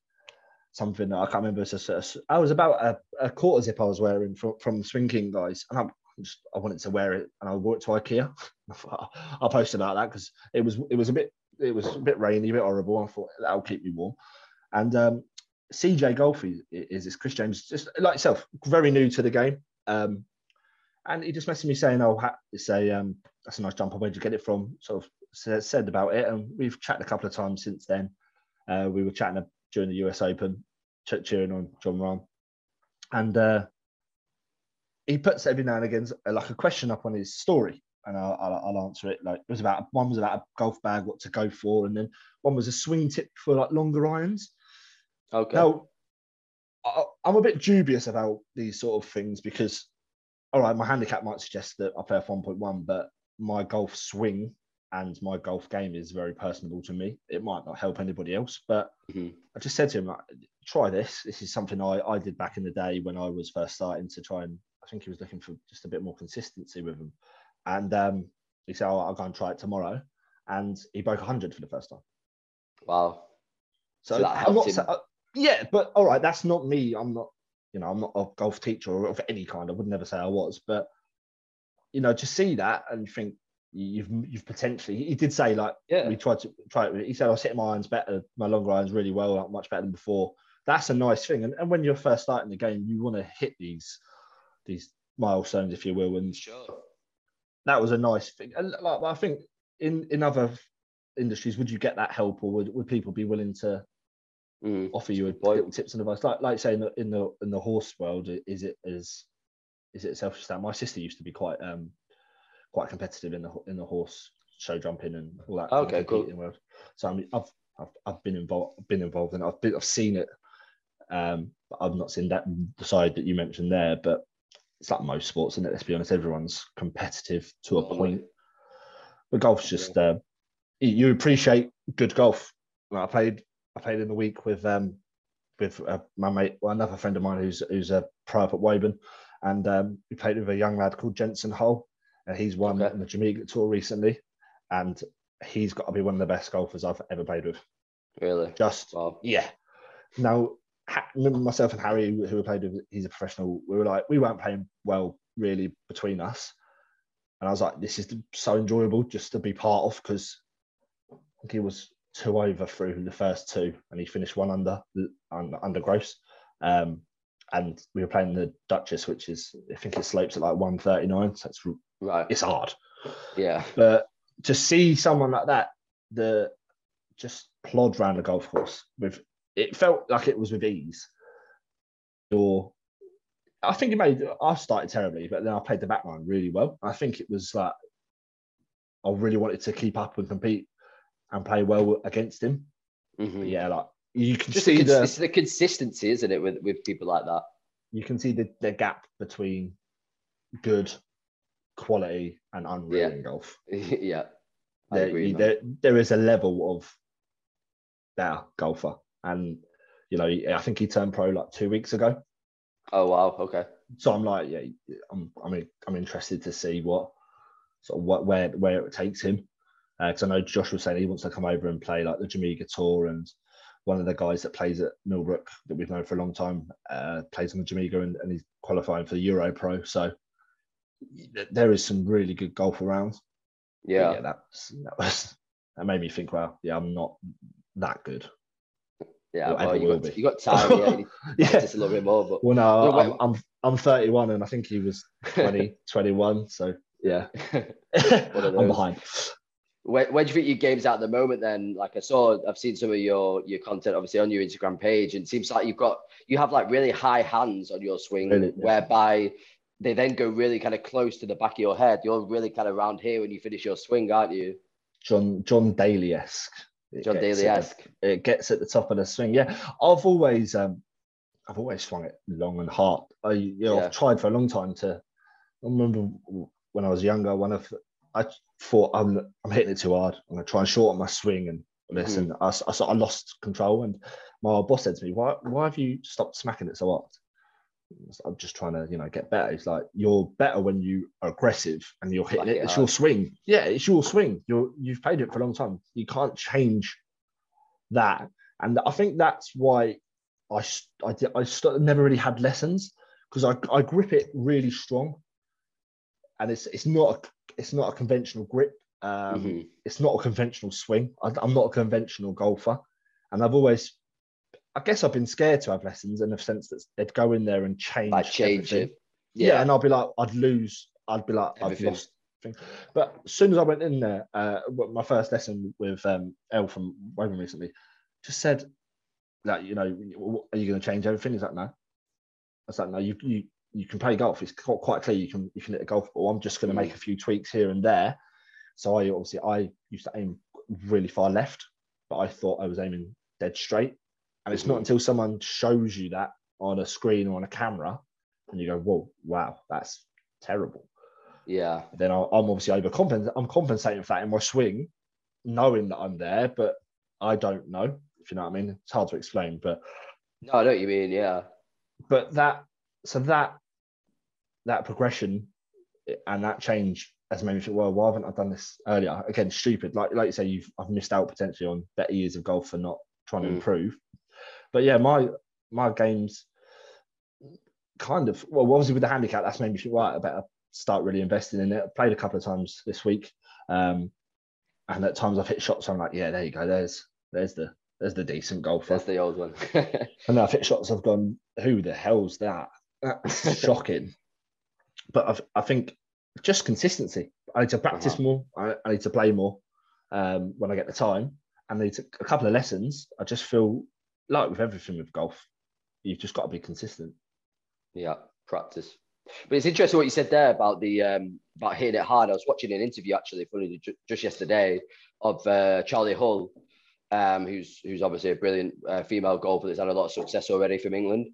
something that I can't remember. It's a, I was about a, a quarter zip I was wearing from, from the Swing King guys, and I'm just, I wanted to wear it, and I wore it to IKEA. I posted about that because it was it was a bit it was a bit rainy, a bit horrible. I thought that'll keep me warm. And um, C J Golf is, is this Chris James, just like yourself, very new to the game, um, and he just messaged me saying, "Oh, it's a um, that's a nice jumper. Where'd you get it from?" Sort of said about it, and we've chatted a couple of times since then. Uh, we were chatting during the U S Open, cheering on John Rahm, and uh, he puts every now and again like a question up on his story, and I'll, I'll, I'll answer it. Like it was about one was about a golf bag, what to go for, and then one was a swing tip for like longer irons. Okay. Now, I, I'm a bit dubious about these sort of things because, all right, my handicap might suggest that I play off one point one, but my golf swing and my golf game is very personable to me. It might not help anybody else, but mm-hmm. I just said to him, like, try this. This is something I, I did back in the day when I was first starting to try, and I think he was looking for just a bit more consistency with him. And um, he said, oh, I'll go and try it tomorrow. And he broke one hundred for the first time. Wow. So, so that I'm not, uh, yeah, but all right, that's not me. I'm not, you know, I'm not a golf teacher or of any kind. I would never say I was, but, you know, to see that and think you've you've potentially, he did say like, yeah, we tried to try it. He said, I hit my irons better, my longer irons really well, like much better than before. That's a nice thing. And, and when you're first starting the game, you want to hit these these milestones, if you will. And sure, that was a nice thing. And like, I think in, in other industries, would you get that help, or would, would people be willing to mm, offer you little tips and advice? Like like saying in the in the horse world, is it as is it selfish that my sister used to be quite um quite competitive in the in the horse show jumping and all that. Okay, cool. World. So I mean, I've I've I've been involved been involved and I've been, I've seen it. Um, but I've not seen that the side that you mentioned there. But it's like most sports, isn't it? Let's be honest, everyone's competitive to a point. But golf's just uh, you appreciate good golf. Like I played I played in the week with um with uh, my mate, well, another friend of mine who's who's a pro up at Woburn, and um, we played with a young lad called Jensen Hull. And he's won okay. the Jamaica Tour recently, and he's got to be one of the best golfers I've ever played with. Really? Just, wow. yeah. Now, myself and Harry, who we played with, he's a professional, we were like, we weren't playing well, really, between us. And I was like, this is so enjoyable just to be part of, because I think he was two over through the first two, and he finished one under, under gross. Um, and we were playing the Duchess, which is, I think it slopes at like one thirty-nine, so it's Right. It's hard. Yeah. But to see someone like that, the just plod around the golf course with it felt like it was with ease. Or I think it made, I started terribly, but then I played the back nine really well. I think it was like, I really wanted to keep up and compete and play well against him. Mm-hmm. Yeah, like you can Just see the, the, it's the consistency, isn't it, with, with people like that? You can see the, the gap between good quality and unreal yeah. in golf. yeah. I there, agree, you, there, there is a level of that golfer. And, you know, I think he turned pro like two weeks ago. Oh, wow. Okay. So I'm like, yeah, I'm I'm, I'm interested to see what sort of what, where, where it takes him. Because uh, I know Josh was saying he wants to come over and play like the Jamaica Tour, and one of the guys that plays at Millbrook that we've known for a long time uh, plays on the Jamaica, and, and he's qualifying for the Euro Pro. So there is some really good golf around. Yeah, yeah that's, that was that made me think, well, yeah, I'm not that good. Yeah, well, you got, you got time. Yeah, yeah. Just a little bit more. But well, no, no I'm, I'm I'm thirty-one, and I think he was twenty, twenty-one. So yeah, I'm behind. Where, where do you think your game's at the moment then? Like I saw, I've seen some of your, your content obviously on your Instagram page, and it seems like you've got, you have like really high hands on your swing, really, whereby yeah. they then go really kind of close to the back of your head. You're really kind of round here when you finish your swing, aren't you? John, John Daly-esque. It John Daly-esque. The, it gets at the top of the swing. Yeah. I've always, um, I've always swung it long and hard. I, you know, yeah. I've tried for a long time to, I remember when I was younger, one of, I thought I'm I'm hitting it too hard. I'm gonna try and shorten my swing and this, mm. and I, I I lost control. And my boss said to me, "Why why have you stopped smacking it so hard?" I'm just trying to, you know, get better. It's like, you're better when you are aggressive and you're hitting like it. It's hard. Your swing. Yeah, it's your swing. You're you've played it for a long time. You can't change that. And I think that's why I I did, I started, never really had lessons, because I I grip it really strong, and it's it's not. A, It's not a conventional grip. Um, mm-hmm. It's not a conventional swing. I, I'm not a conventional golfer. And I've always, I guess I've been scared to have lessons in the sense that they'd go in there and change like change everything. It. Yeah. yeah, and I'd be like, I'd lose. I'd be like, everything. I've lost. Things. But as soon as I went in there, uh, my first lesson with um, Elle from Wavendon recently just said, like, you know, are you going to change everything? He's like, no. I was like, no, you... you You can play golf. It's quite clear you can you can hit a golf ball. I'm just going to make a few tweaks here and there. So I obviously I used to aim really far left, but I thought I was aiming dead straight. And it's not until someone shows you that on a screen or on a camera, and you go, "Whoa, wow, that's terrible." Yeah. Then I'm obviously overcompensating. I'm compensating for that in my swing, knowing that I'm there, but I don't know. If you know what I mean, it's hard to explain. But no, I know what you mean. Yeah. But that so that. That progression and that change has made me think, well, why haven't I done this earlier? Again, stupid. Like like you say, you've I've missed out potentially on better years of golf for not trying mm. to improve. But yeah, my my game's kind of, well, obviously with the handicap, that's made me think, right, I better start really investing in it. I played a couple of times this week. Um, and at times I've hit shots, I'm like, yeah, there you go. There's there's the there's the decent golfer. That's the old one. And then I've hit shots, I've gone, who the hell's that? That's shocking. But I've, I think just consistency. I need to practice uh-huh. more. I, I need to play more um, when I get the time. And I need to, a couple of lessons. I just feel like with everything with golf, you've just got to be consistent. Yeah, practice. But it's interesting what you said there about the um, about hitting it hard. I was watching an interview actually, funny, just yesterday of uh, Charlie Hull, um, who's who's obviously a brilliant uh, female golfer that's had a lot of success already from England,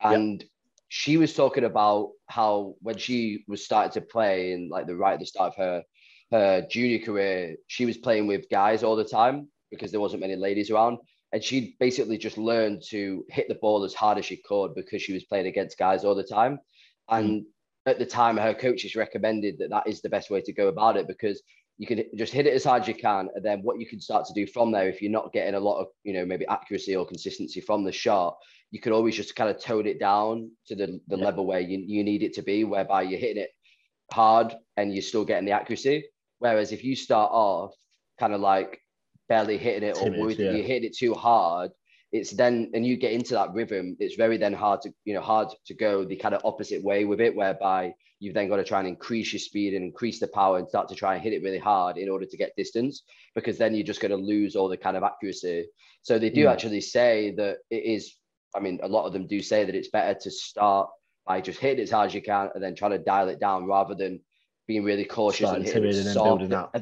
and. Yep. She was talking about how when she was starting to play in like the right at the start of her her junior career, she was playing with guys all the time because there wasn't many ladies around. And she basically just learned to hit the ball as hard as she could because she was playing against guys all the time. And mm. at the time, her coaches recommended that that is the best way to go about it, because you can just hit it as hard as you can. And then what you can start to do from there, if you're not getting a lot of, you know, maybe accuracy or consistency from the shot, you could always just kind of tone it down to the, the yeah. level where you, you need it to be, whereby you're hitting it hard and you're still getting the accuracy. Whereas if you start off kind of like barely hitting it, Timid, or worried yeah. you're hitting it too hard, it's then, and you get into that rhythm, it's very then hard to, you know, hard to go the kind of opposite way with it, whereby you've then got to try and increase your speed and increase the power and start to try and hit it really hard in order to get distance, because then you're just going to lose all the kind of accuracy. So they do yeah. actually say that it is, I mean, a lot of them do say that it's better to start by just hitting it as hard as you can and then trying to dial it down, rather than being really cautious and hitting it and building up.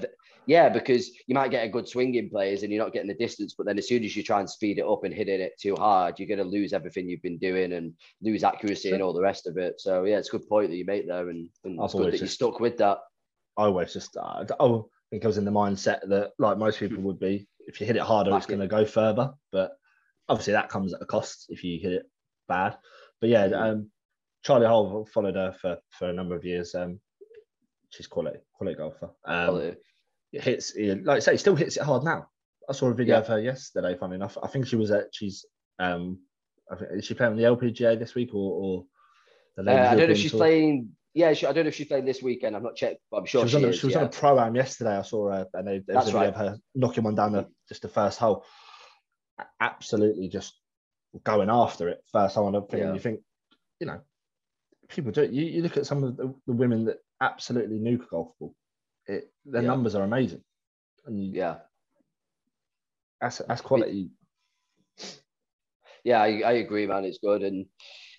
Yeah, because you might get a good swing in players and you're not getting the distance, but then as soon as you try and speed it up and hit it too hard, you're going to lose everything you've been doing and lose accuracy sure. and all the rest of it. So yeah, it's a good point that you make there, and, and it's good that just, you stuck with that. I always just, uh, I think I was in the mindset that, like most people would be, if you hit it harder, Back it's in. going to go further. But obviously that comes at a cost if you hit it bad. But yeah, um, Charlie Hull, followed her for, for a number of years. Um, she's quality, quality golfer. Um, quality. Hits, like I say, still hits it hard now. I saw a video yeah. of her yesterday, funny enough. I think she was at, she's, um, I think, is she playing on the L P G A this week or, or the uh, I don't know if she's tour? playing, yeah, she, I don't know if she's playing this weekend. I've not checked, but I'm sure she was. She, on, is, she was yeah. on a pro-am yesterday, I saw her, and they, there was That's a video right. of her knocking one down the, just the first hole. Absolutely just going after it first hole. And yeah. you think, you know, people do it. You, you look at some of the, the women that absolutely nuke golf ball. It, their yeah. numbers are amazing, and yeah, that's that's quality. Yeah, I, I agree, man. It's good, and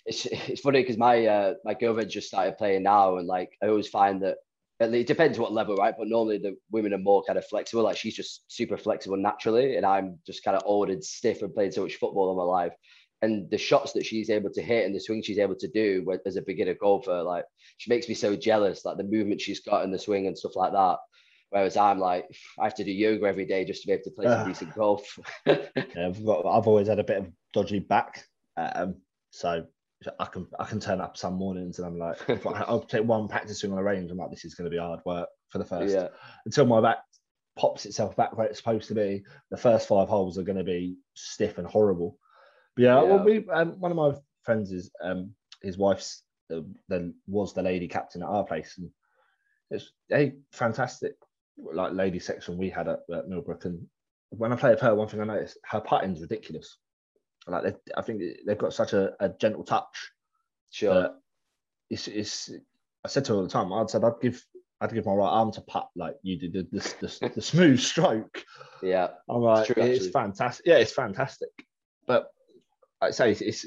it's it's funny because my uh, my girlfriend just started playing now, and like I always find that, at least, it depends what level, right? But normally the women are more kind of flexible. Like she's just super flexible naturally, and I'm just kind of old and stiff and playing so much football all my life. And the shots that she's able to hit and the swing she's able to do as a beginner golfer, like she makes me so jealous, like the movement she's got in the swing and stuff like that. Whereas I'm like, I have to do yoga every day just to be able to play some uh, decent golf. yeah, I've, got, I've always had a bit of dodgy back, um, so I can I can turn up some mornings and I'm like, if I, I'll take one practice swing on the range. I'm like, this is going to be hard work for the first yeah. until my back pops itself back where it's supposed to be. The first five holes are going to be stiff and horrible. Yeah, yeah, well, we um, one of my friends is um, his wife's uh, the, was the lady captain at our place, and it's a fantastic like lady section we had at, at Millbrook. And when I played with her, one thing I noticed, her putting's ridiculous. Like they, I think they've got such a, a gentle touch. Sure, it's it's. I said to her all the time, I'd said I'd give I'd give my right arm to putt like you did the the, the, the smooth stroke. Yeah, I'm like, it's, true, it's fantastic. Yeah, it's fantastic, but. I'd say it's, it's,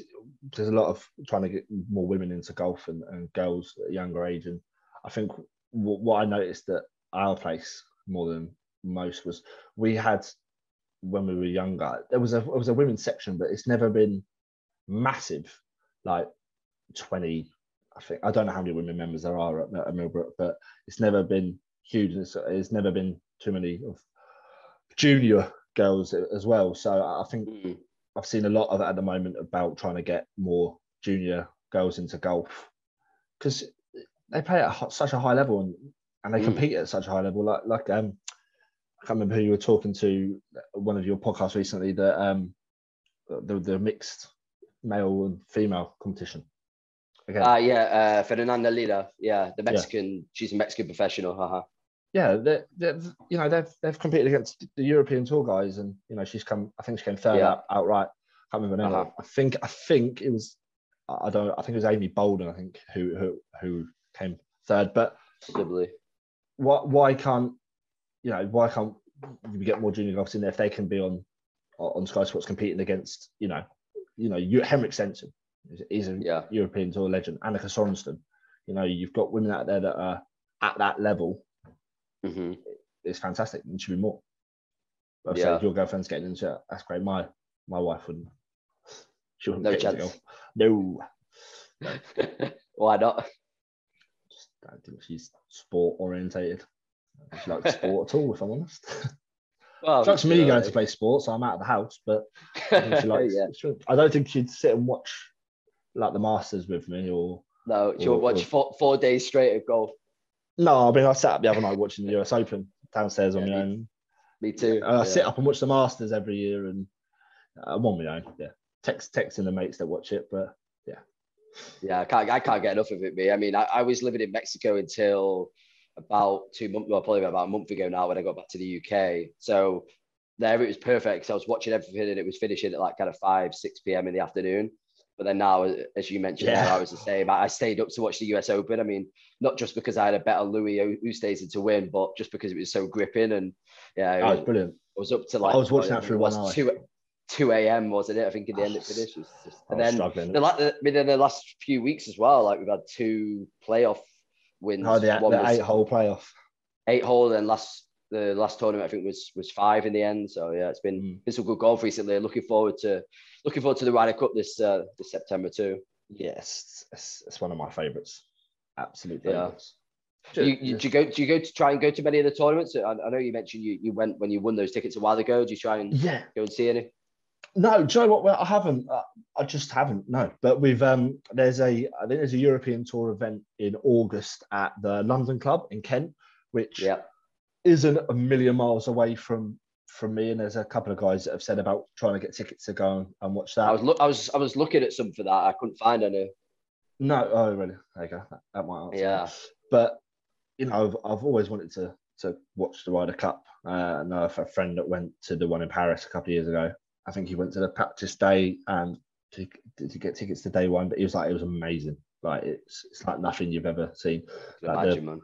there's a lot of trying to get more women into golf and, and girls at a younger age. And I think w- what I noticed at our place more than most was we had, when we were younger, there was a, there was a women's section, but it's never been massive, like twenty, I think. I don't know how many women members there are at, at Millbrook, but it's never been huge. It's, it's never been too many of junior girls as well. So I think... Mm. I've seen a lot of it at the moment about trying to get more junior girls into golf because they play at such a high level and, and they mm. compete at such a high level. Like, like um, I can't remember who you were talking to, one of your podcasts recently, the, um, the, the mixed male and female competition. Again. Uh, yeah, uh, Fernanda Lira, yeah, the Mexican, yeah. she's a Mexican professional. Uh-huh. Yeah, they're, they're, you know, they've they've competed against the European Tour guys, and you know she's come. I think she came third yeah. out, outright. I can't remember her name. Uh-huh. I think I think it was I don't. I think it was Amy Bolden. I think who who who came third. But possibly. Why why can't you know why can't we get more junior golfers in there if they can be on on Sky Sports competing against you know you know Henrik Stenson is a yeah. European Tour legend. Annika Sorenstam. You know you've got women out there that are at that level. Mm-hmm. It's fantastic. It should be more. I've yeah. said your girlfriend's getting into it. That's great. My my wife wouldn't. She wouldn't no get chance. No. no. Why not? Just, I don't think she's sport orientated. I don't she likes sport at all, if I'm honest. Well, that's me going to play sports. So I'm out of the house, but I, think she likes, yeah. I don't think she'd sit and watch like the Masters with me or no. She'll watch or, four, four days straight of golf. No, I mean, I sat up the other night watching the U S Open downstairs yeah, on my me, own. Me too. And I yeah. sit up and watch the Masters every year, and I'm on my own. Yeah, text texting the mates that watch it, but yeah, yeah, I can't, I can't get enough of it. Me, I mean, I, I was living in Mexico until about two months, well, probably about a month ago now when I got back to the U K. So there it was perfect because I was watching everything and it was finishing at like kind of five, six p m in the afternoon. But then now, as you mentioned, yeah. I was the same. I stayed up to watch the U S Open. I mean, not just because I had a bet on Louis who stays in to win, but just because it was so gripping. And yeah, it was, was brilliant. I was up to like, I was watching that for one hour. two a.m. wasn't it? I think in the end it finished. It just, and then the, I mean, in the last few weeks as well, like we've had two playoff wins. Oh, the, the eight-hole playoff. Eight-hole, and last the last tournament I think was was five in the end. So yeah, it's been mm. been some good golf recently. Looking forward to looking forward to the Ryder Cup this uh, this September too. Yes, yeah, it's, it's one of my favourites. Absolute favourites. Yeah. Do you, you, do you go? Do you go to try and go to many of the tournaments? I, I know you mentioned you you went when you won those tickets a while ago. Do you try and yeah. go and see any? No, do you know what? Well, I haven't. Uh, I just haven't. No, but we've um. There's a I think there's a European Tour event in August at the London Club in Kent, which yeah. isn't a million miles away from from me. And there's a couple of guys that have said about trying to get tickets to go and, and watch that. I was lo- I was I was looking at some for that. I couldn't find any. No, oh really? There you go. That, that might answer. Yeah, me. But you know, I've I've always wanted to to watch the Ryder Cup. Uh, I know a friend that went to the one in Paris a couple of years ago. I think he went to the practice day and to, to get tickets to day one, but he was like, it was amazing. Like it's it's like nothing you've ever seen. Like imagine, the, man.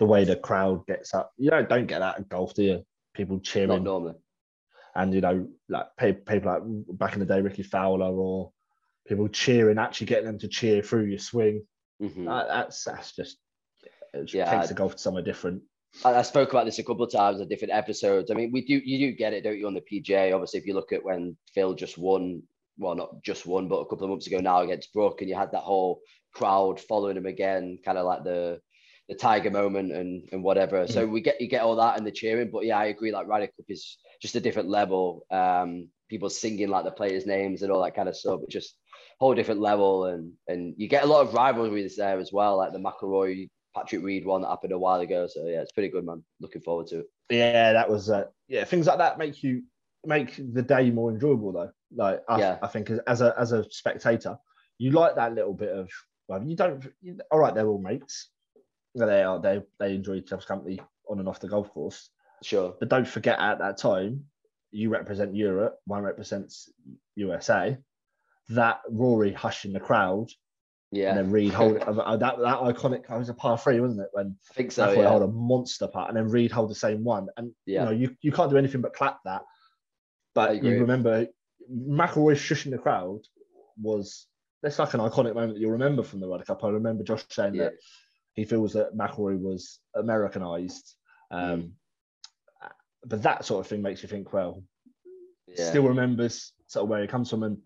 The way the crowd gets up, you know, don't get that in golf, do you? People cheering. Not normally. And you know, like people like back in the day, Ricky Fowler, or people cheering, actually getting them to cheer through your swing. Mm-hmm. That, that's that's just it just yeah, takes the golf to somewhere different. I spoke about this a couple of times in different episodes. I mean, we do you do get it, don't you, on the P G A? Obviously, if you look at when Phil just won, well, not just won, but a couple of months ago now against Brooke, and you had that whole crowd following him again, kind of like the the Tiger moment and and whatever. So we get you get all that and the cheering, but yeah, I agree. Like Ryder Cup is just a different level. Um, people singing like the players' names and all that kind of stuff, it's just a whole different level. And and you get a lot of rivalries there as well, like the McIlroy. Patrick Reed one that happened a while ago, so yeah, it's pretty good, man. Looking forward to it. Yeah, that was uh, yeah. Things like that make you make the day more enjoyable, though. Like I, yeah. I think as, as a as a spectator, you like that little bit of. Well, you don't. You, all right, they're all mates. They are. They they enjoy each other's company on and off the golf course. Sure, but don't forget at that time, you represent Europe. One represents U S A. That Rory hushing the crowd. Yeah, and then Reed hold it, that that iconic. It was a par three, wasn't it? When I think so. Yeah. Hold a monster putt, and then Reed hold the same one, and yeah. you know you, you can't do anything but clap that. But you remember McIlroy shushing the crowd was that's like an iconic moment that you'll remember from the Ryder Cup. I remember Josh saying yeah. that he feels that McIlroy was Americanized, um, mm. but that sort of thing makes you think. Well, yeah. still remembers sort of where he comes from and.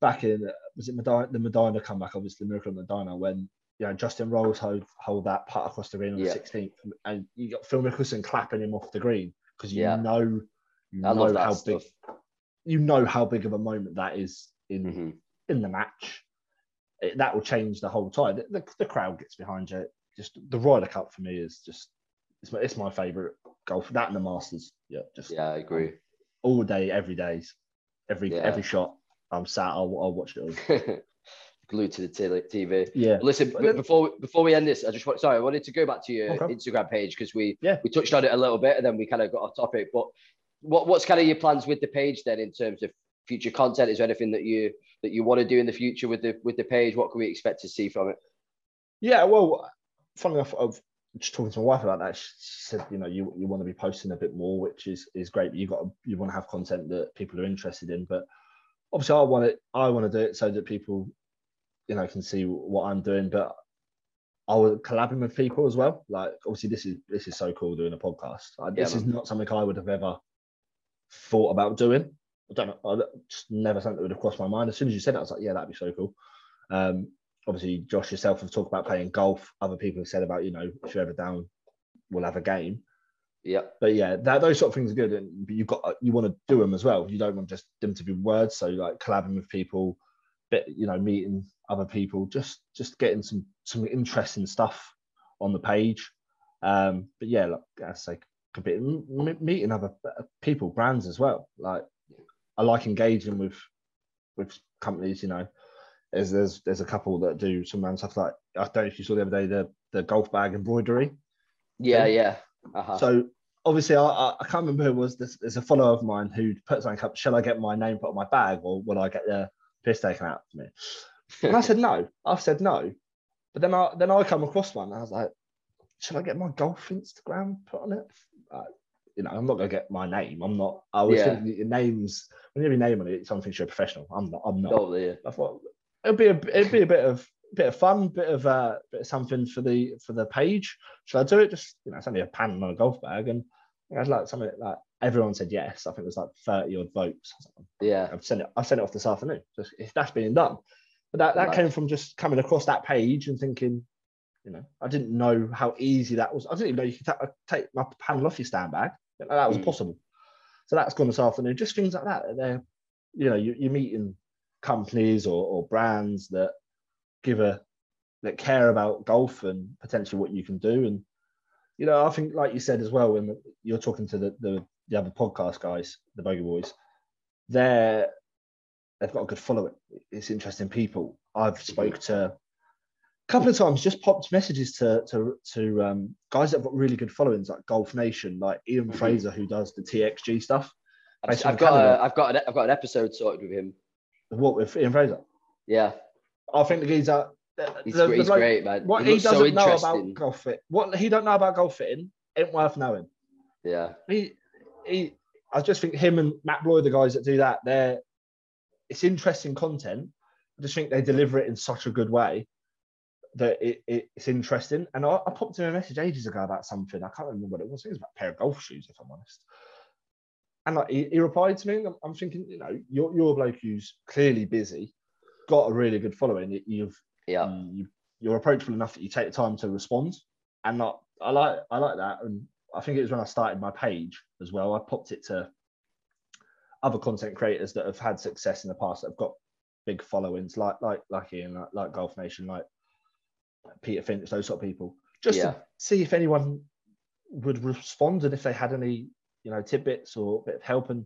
Back in, was it Medina, the Medina comeback, obviously, Miracle of Medina, when you know, Justin Rose hold, hold that putt across the green on yeah. the sixteenth, and you got Phil Mickelson clapping him off the green because you yeah. know, you I know how stuff. big, you know how big of a moment that is in mm-hmm. in the match. It, that will change the whole time. The, the, the crowd gets behind you. Just the Ryder Cup for me is just it's my, it's my favorite golf. That and the Masters, yeah, just yeah, I agree. All day, every day, every yeah. every shot. I'm sat. I'll, I'll watch it all. Glued to the T V. Yeah. Listen, b- before we, before we end this, I just want, sorry, I wanted to go back to your okay. Instagram page because we yeah. we touched on it a little bit and then we kind of got off topic. But what what's kind of your plans with the page then in terms of future content? Is there anything that you that you want to do in the future with the with the page? What can we expect to see from it? Yeah. Well, funnily enough, I've just talking to my wife about that. She said, you know, you you want to be posting a bit more, which is is great. But you got you want to have content that people are interested in, but. Obviously, I want it. I want to do it so that people, you know, can see what I'm doing. But I was collabing with people as well. Like, obviously, this is this is so cool doing a podcast. I, yeah, this man. is not something I would have ever thought about doing. I don't know. I just never something that would have crossed my mind. As soon as you said that, I was like, yeah, that'd be so cool. Um, obviously, Josh yourself have talked about playing golf. Other people have said about, you know, if you're ever down, we'll have a game. Yeah, but yeah, that those sort of things are good, and you've got you want to do them as well. You don't want just them to be words. So like collabing with people, bit you know, meeting other people, just just getting some some interesting stuff on the page. Um, but yeah, like I say, could be meeting other people, brands as well. Like I like engaging with with companies. You know, there's there's there's a couple that do some random stuff. Like I don't know if you saw the other day the the golf bag embroidery. Yeah, thing. yeah. Uh-huh. So obviously, I, I can't remember who it was. There's, there's a follower of mine who put something up, shall I get my name put on my bag or will I get the piss taken out of me? And I said no. I've said no. But then I then I come across one and I was like, should I get my golf Instagram put on it? Uh, you know, I'm not going to get my name. I'm not. I was yeah. thinking your names, when you have your name on it, someone thinks you're a professional. I'm not. I'm not. Totally, yeah. I thought it'd be a, it'd be a bit of bit of fun, bit of uh, bit of something for the for the page. Should I do it? Just, you know, it's only a pan on a golf bag, and I was like, something like everyone said yes. I think it was like thirty odd votes. Yeah, I've sent it. I sent it off this afternoon. Just, if that's being done, but that that nice. came from just coming across that page and thinking, you know, I didn't know how easy that was. I didn't even know you could t- take my panel off your stand bag. That was mm. possible. So that's gone this afternoon. Just things like that. They're, you know, you, you're meeting companies or, or brands that give a that care about golf and potentially what you can do. And you know, I think like you said as well, when you're talking to the the, the other podcast guys, the Bogey Boys, they're they've got a good following. It's interesting people. I've spoke to a couple of times, just popped messages to to to um, guys that have got really good followings, like Golf Nation, like Ian mm-hmm. Fraser, who does the T X G stuff. I've, I've got a, I've got an, I've got an episode sorted with him. What, with Ian Fraser? Yeah, I think the geezer are. The, he's the, he's the, great, man. What he, he doesn't so know about golf fit, what he don't know about golf fitting, ain't worth knowing. Yeah, he, he. I just think him and Matt Bloy, the guys that do that, they're. It's interesting content. I just think they deliver it in such a good way that it, it, it's interesting. And I, I popped him a message ages ago about something. I can't remember what it was. It was about a pair of golf shoes, if I'm honest. And like he, he replied to me, and I'm, I'm thinking, you know, you're, you're a bloke who's clearly busy, got a really good following. You've yeah, you, you're approachable enough that you take the time to respond. And like, I like I like that. And I think it was when I started my page as well. I popped it to other content creators that have had success in the past that have got big followings, like like like Ian, like, like Golf Nation, like Peter Finch, those sort of people, just yeah. to see if anyone would respond and if they had any, you know, tidbits or a bit of help. And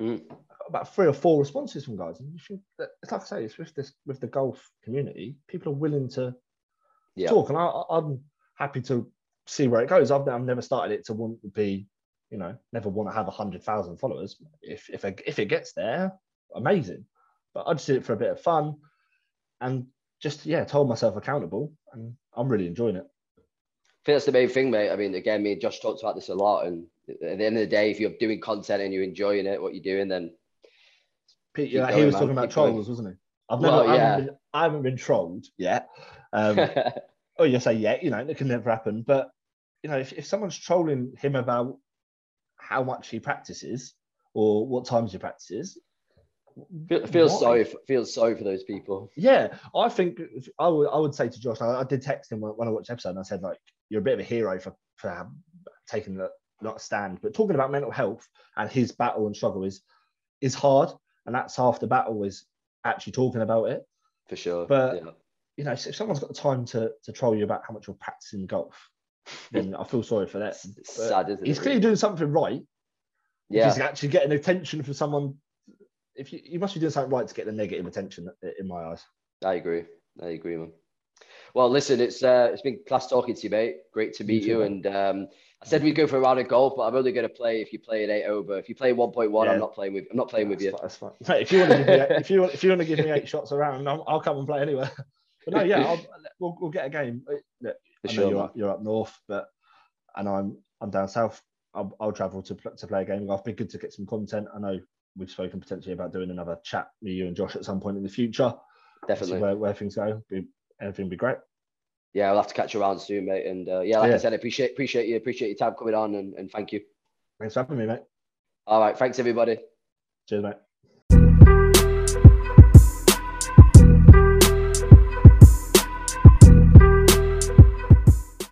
mm. about three or four responses from guys, and you think that it's like I say, it's with this with the golf community, people are willing to yeah. talk, and I, I'm happy to see where it goes. I've, I've never started it to want to be, you know, never want to have a hundred thousand followers. If if I, if it gets there, amazing. But I just did it for a bit of fun, and just yeah, told myself accountable, and I'm really enjoying it. I think that's the main thing, mate. I mean, again, me and Josh talked about this a lot, and at the end of the day, if you're doing content and you're enjoying it, what you're doing, then Pete, yeah, going, he was man. talking about keep trolls, going. wasn't he? I've never, well, yeah. I, haven't been, I haven't been trolled yet. Um, oh, you say yeah, you know, it can never happen. But you know, if, if someone's trolling him about how much he practices or what times he practices, Feel, feel sorry, feel sorry for those people. Yeah, I think I would. I would say to Josh, I, I did text him when, when I watched the episode, and I said, like, you're a bit of a hero for for taking the not a stand, but talking about mental health and his battle and struggle is is hard, and that's half the battle is actually talking about it. For sure. But yeah. you know, if someone's got the time to to troll you about how much you're practicing golf, then I feel sorry for that. It's sad, isn't he's it? clearly doing something right. Yeah, he's actually getting attention from someone. If you, you must be doing something right to get the negative attention, in my eyes. I agree. I agree, man. Well, listen, it's uh, it's been class talking to you, mate. Great to meet you. you. And um, I said we'd go for a round of golf, but I'm only going to play if you play an eight over. If you play one point one, yeah. I'm not playing with. I'm not playing that's with you. Fine, that's fine. Mate, if you want to give me, if you want, if you want to give me eight shots around, I'll, I'll come and play anywhere. But no, yeah, I'll, we'll we'll get a game. Look, I know sure, you're, up, you're up north, but and I'm I'm down south. I'll, I'll travel to to play a game. I've been good to get some content. I know. We've spoken potentially about doing another chat, me, you and Josh at some point in the future. Definitely. Where, where things go. Be, everything would be great. Yeah, we'll have to catch you around soon, mate. And uh, yeah, like yeah. I said, I appreciate, appreciate you. Appreciate your time coming on, and, and thank you. Thanks for having me, mate. All right. Thanks, everybody. Cheers, mate.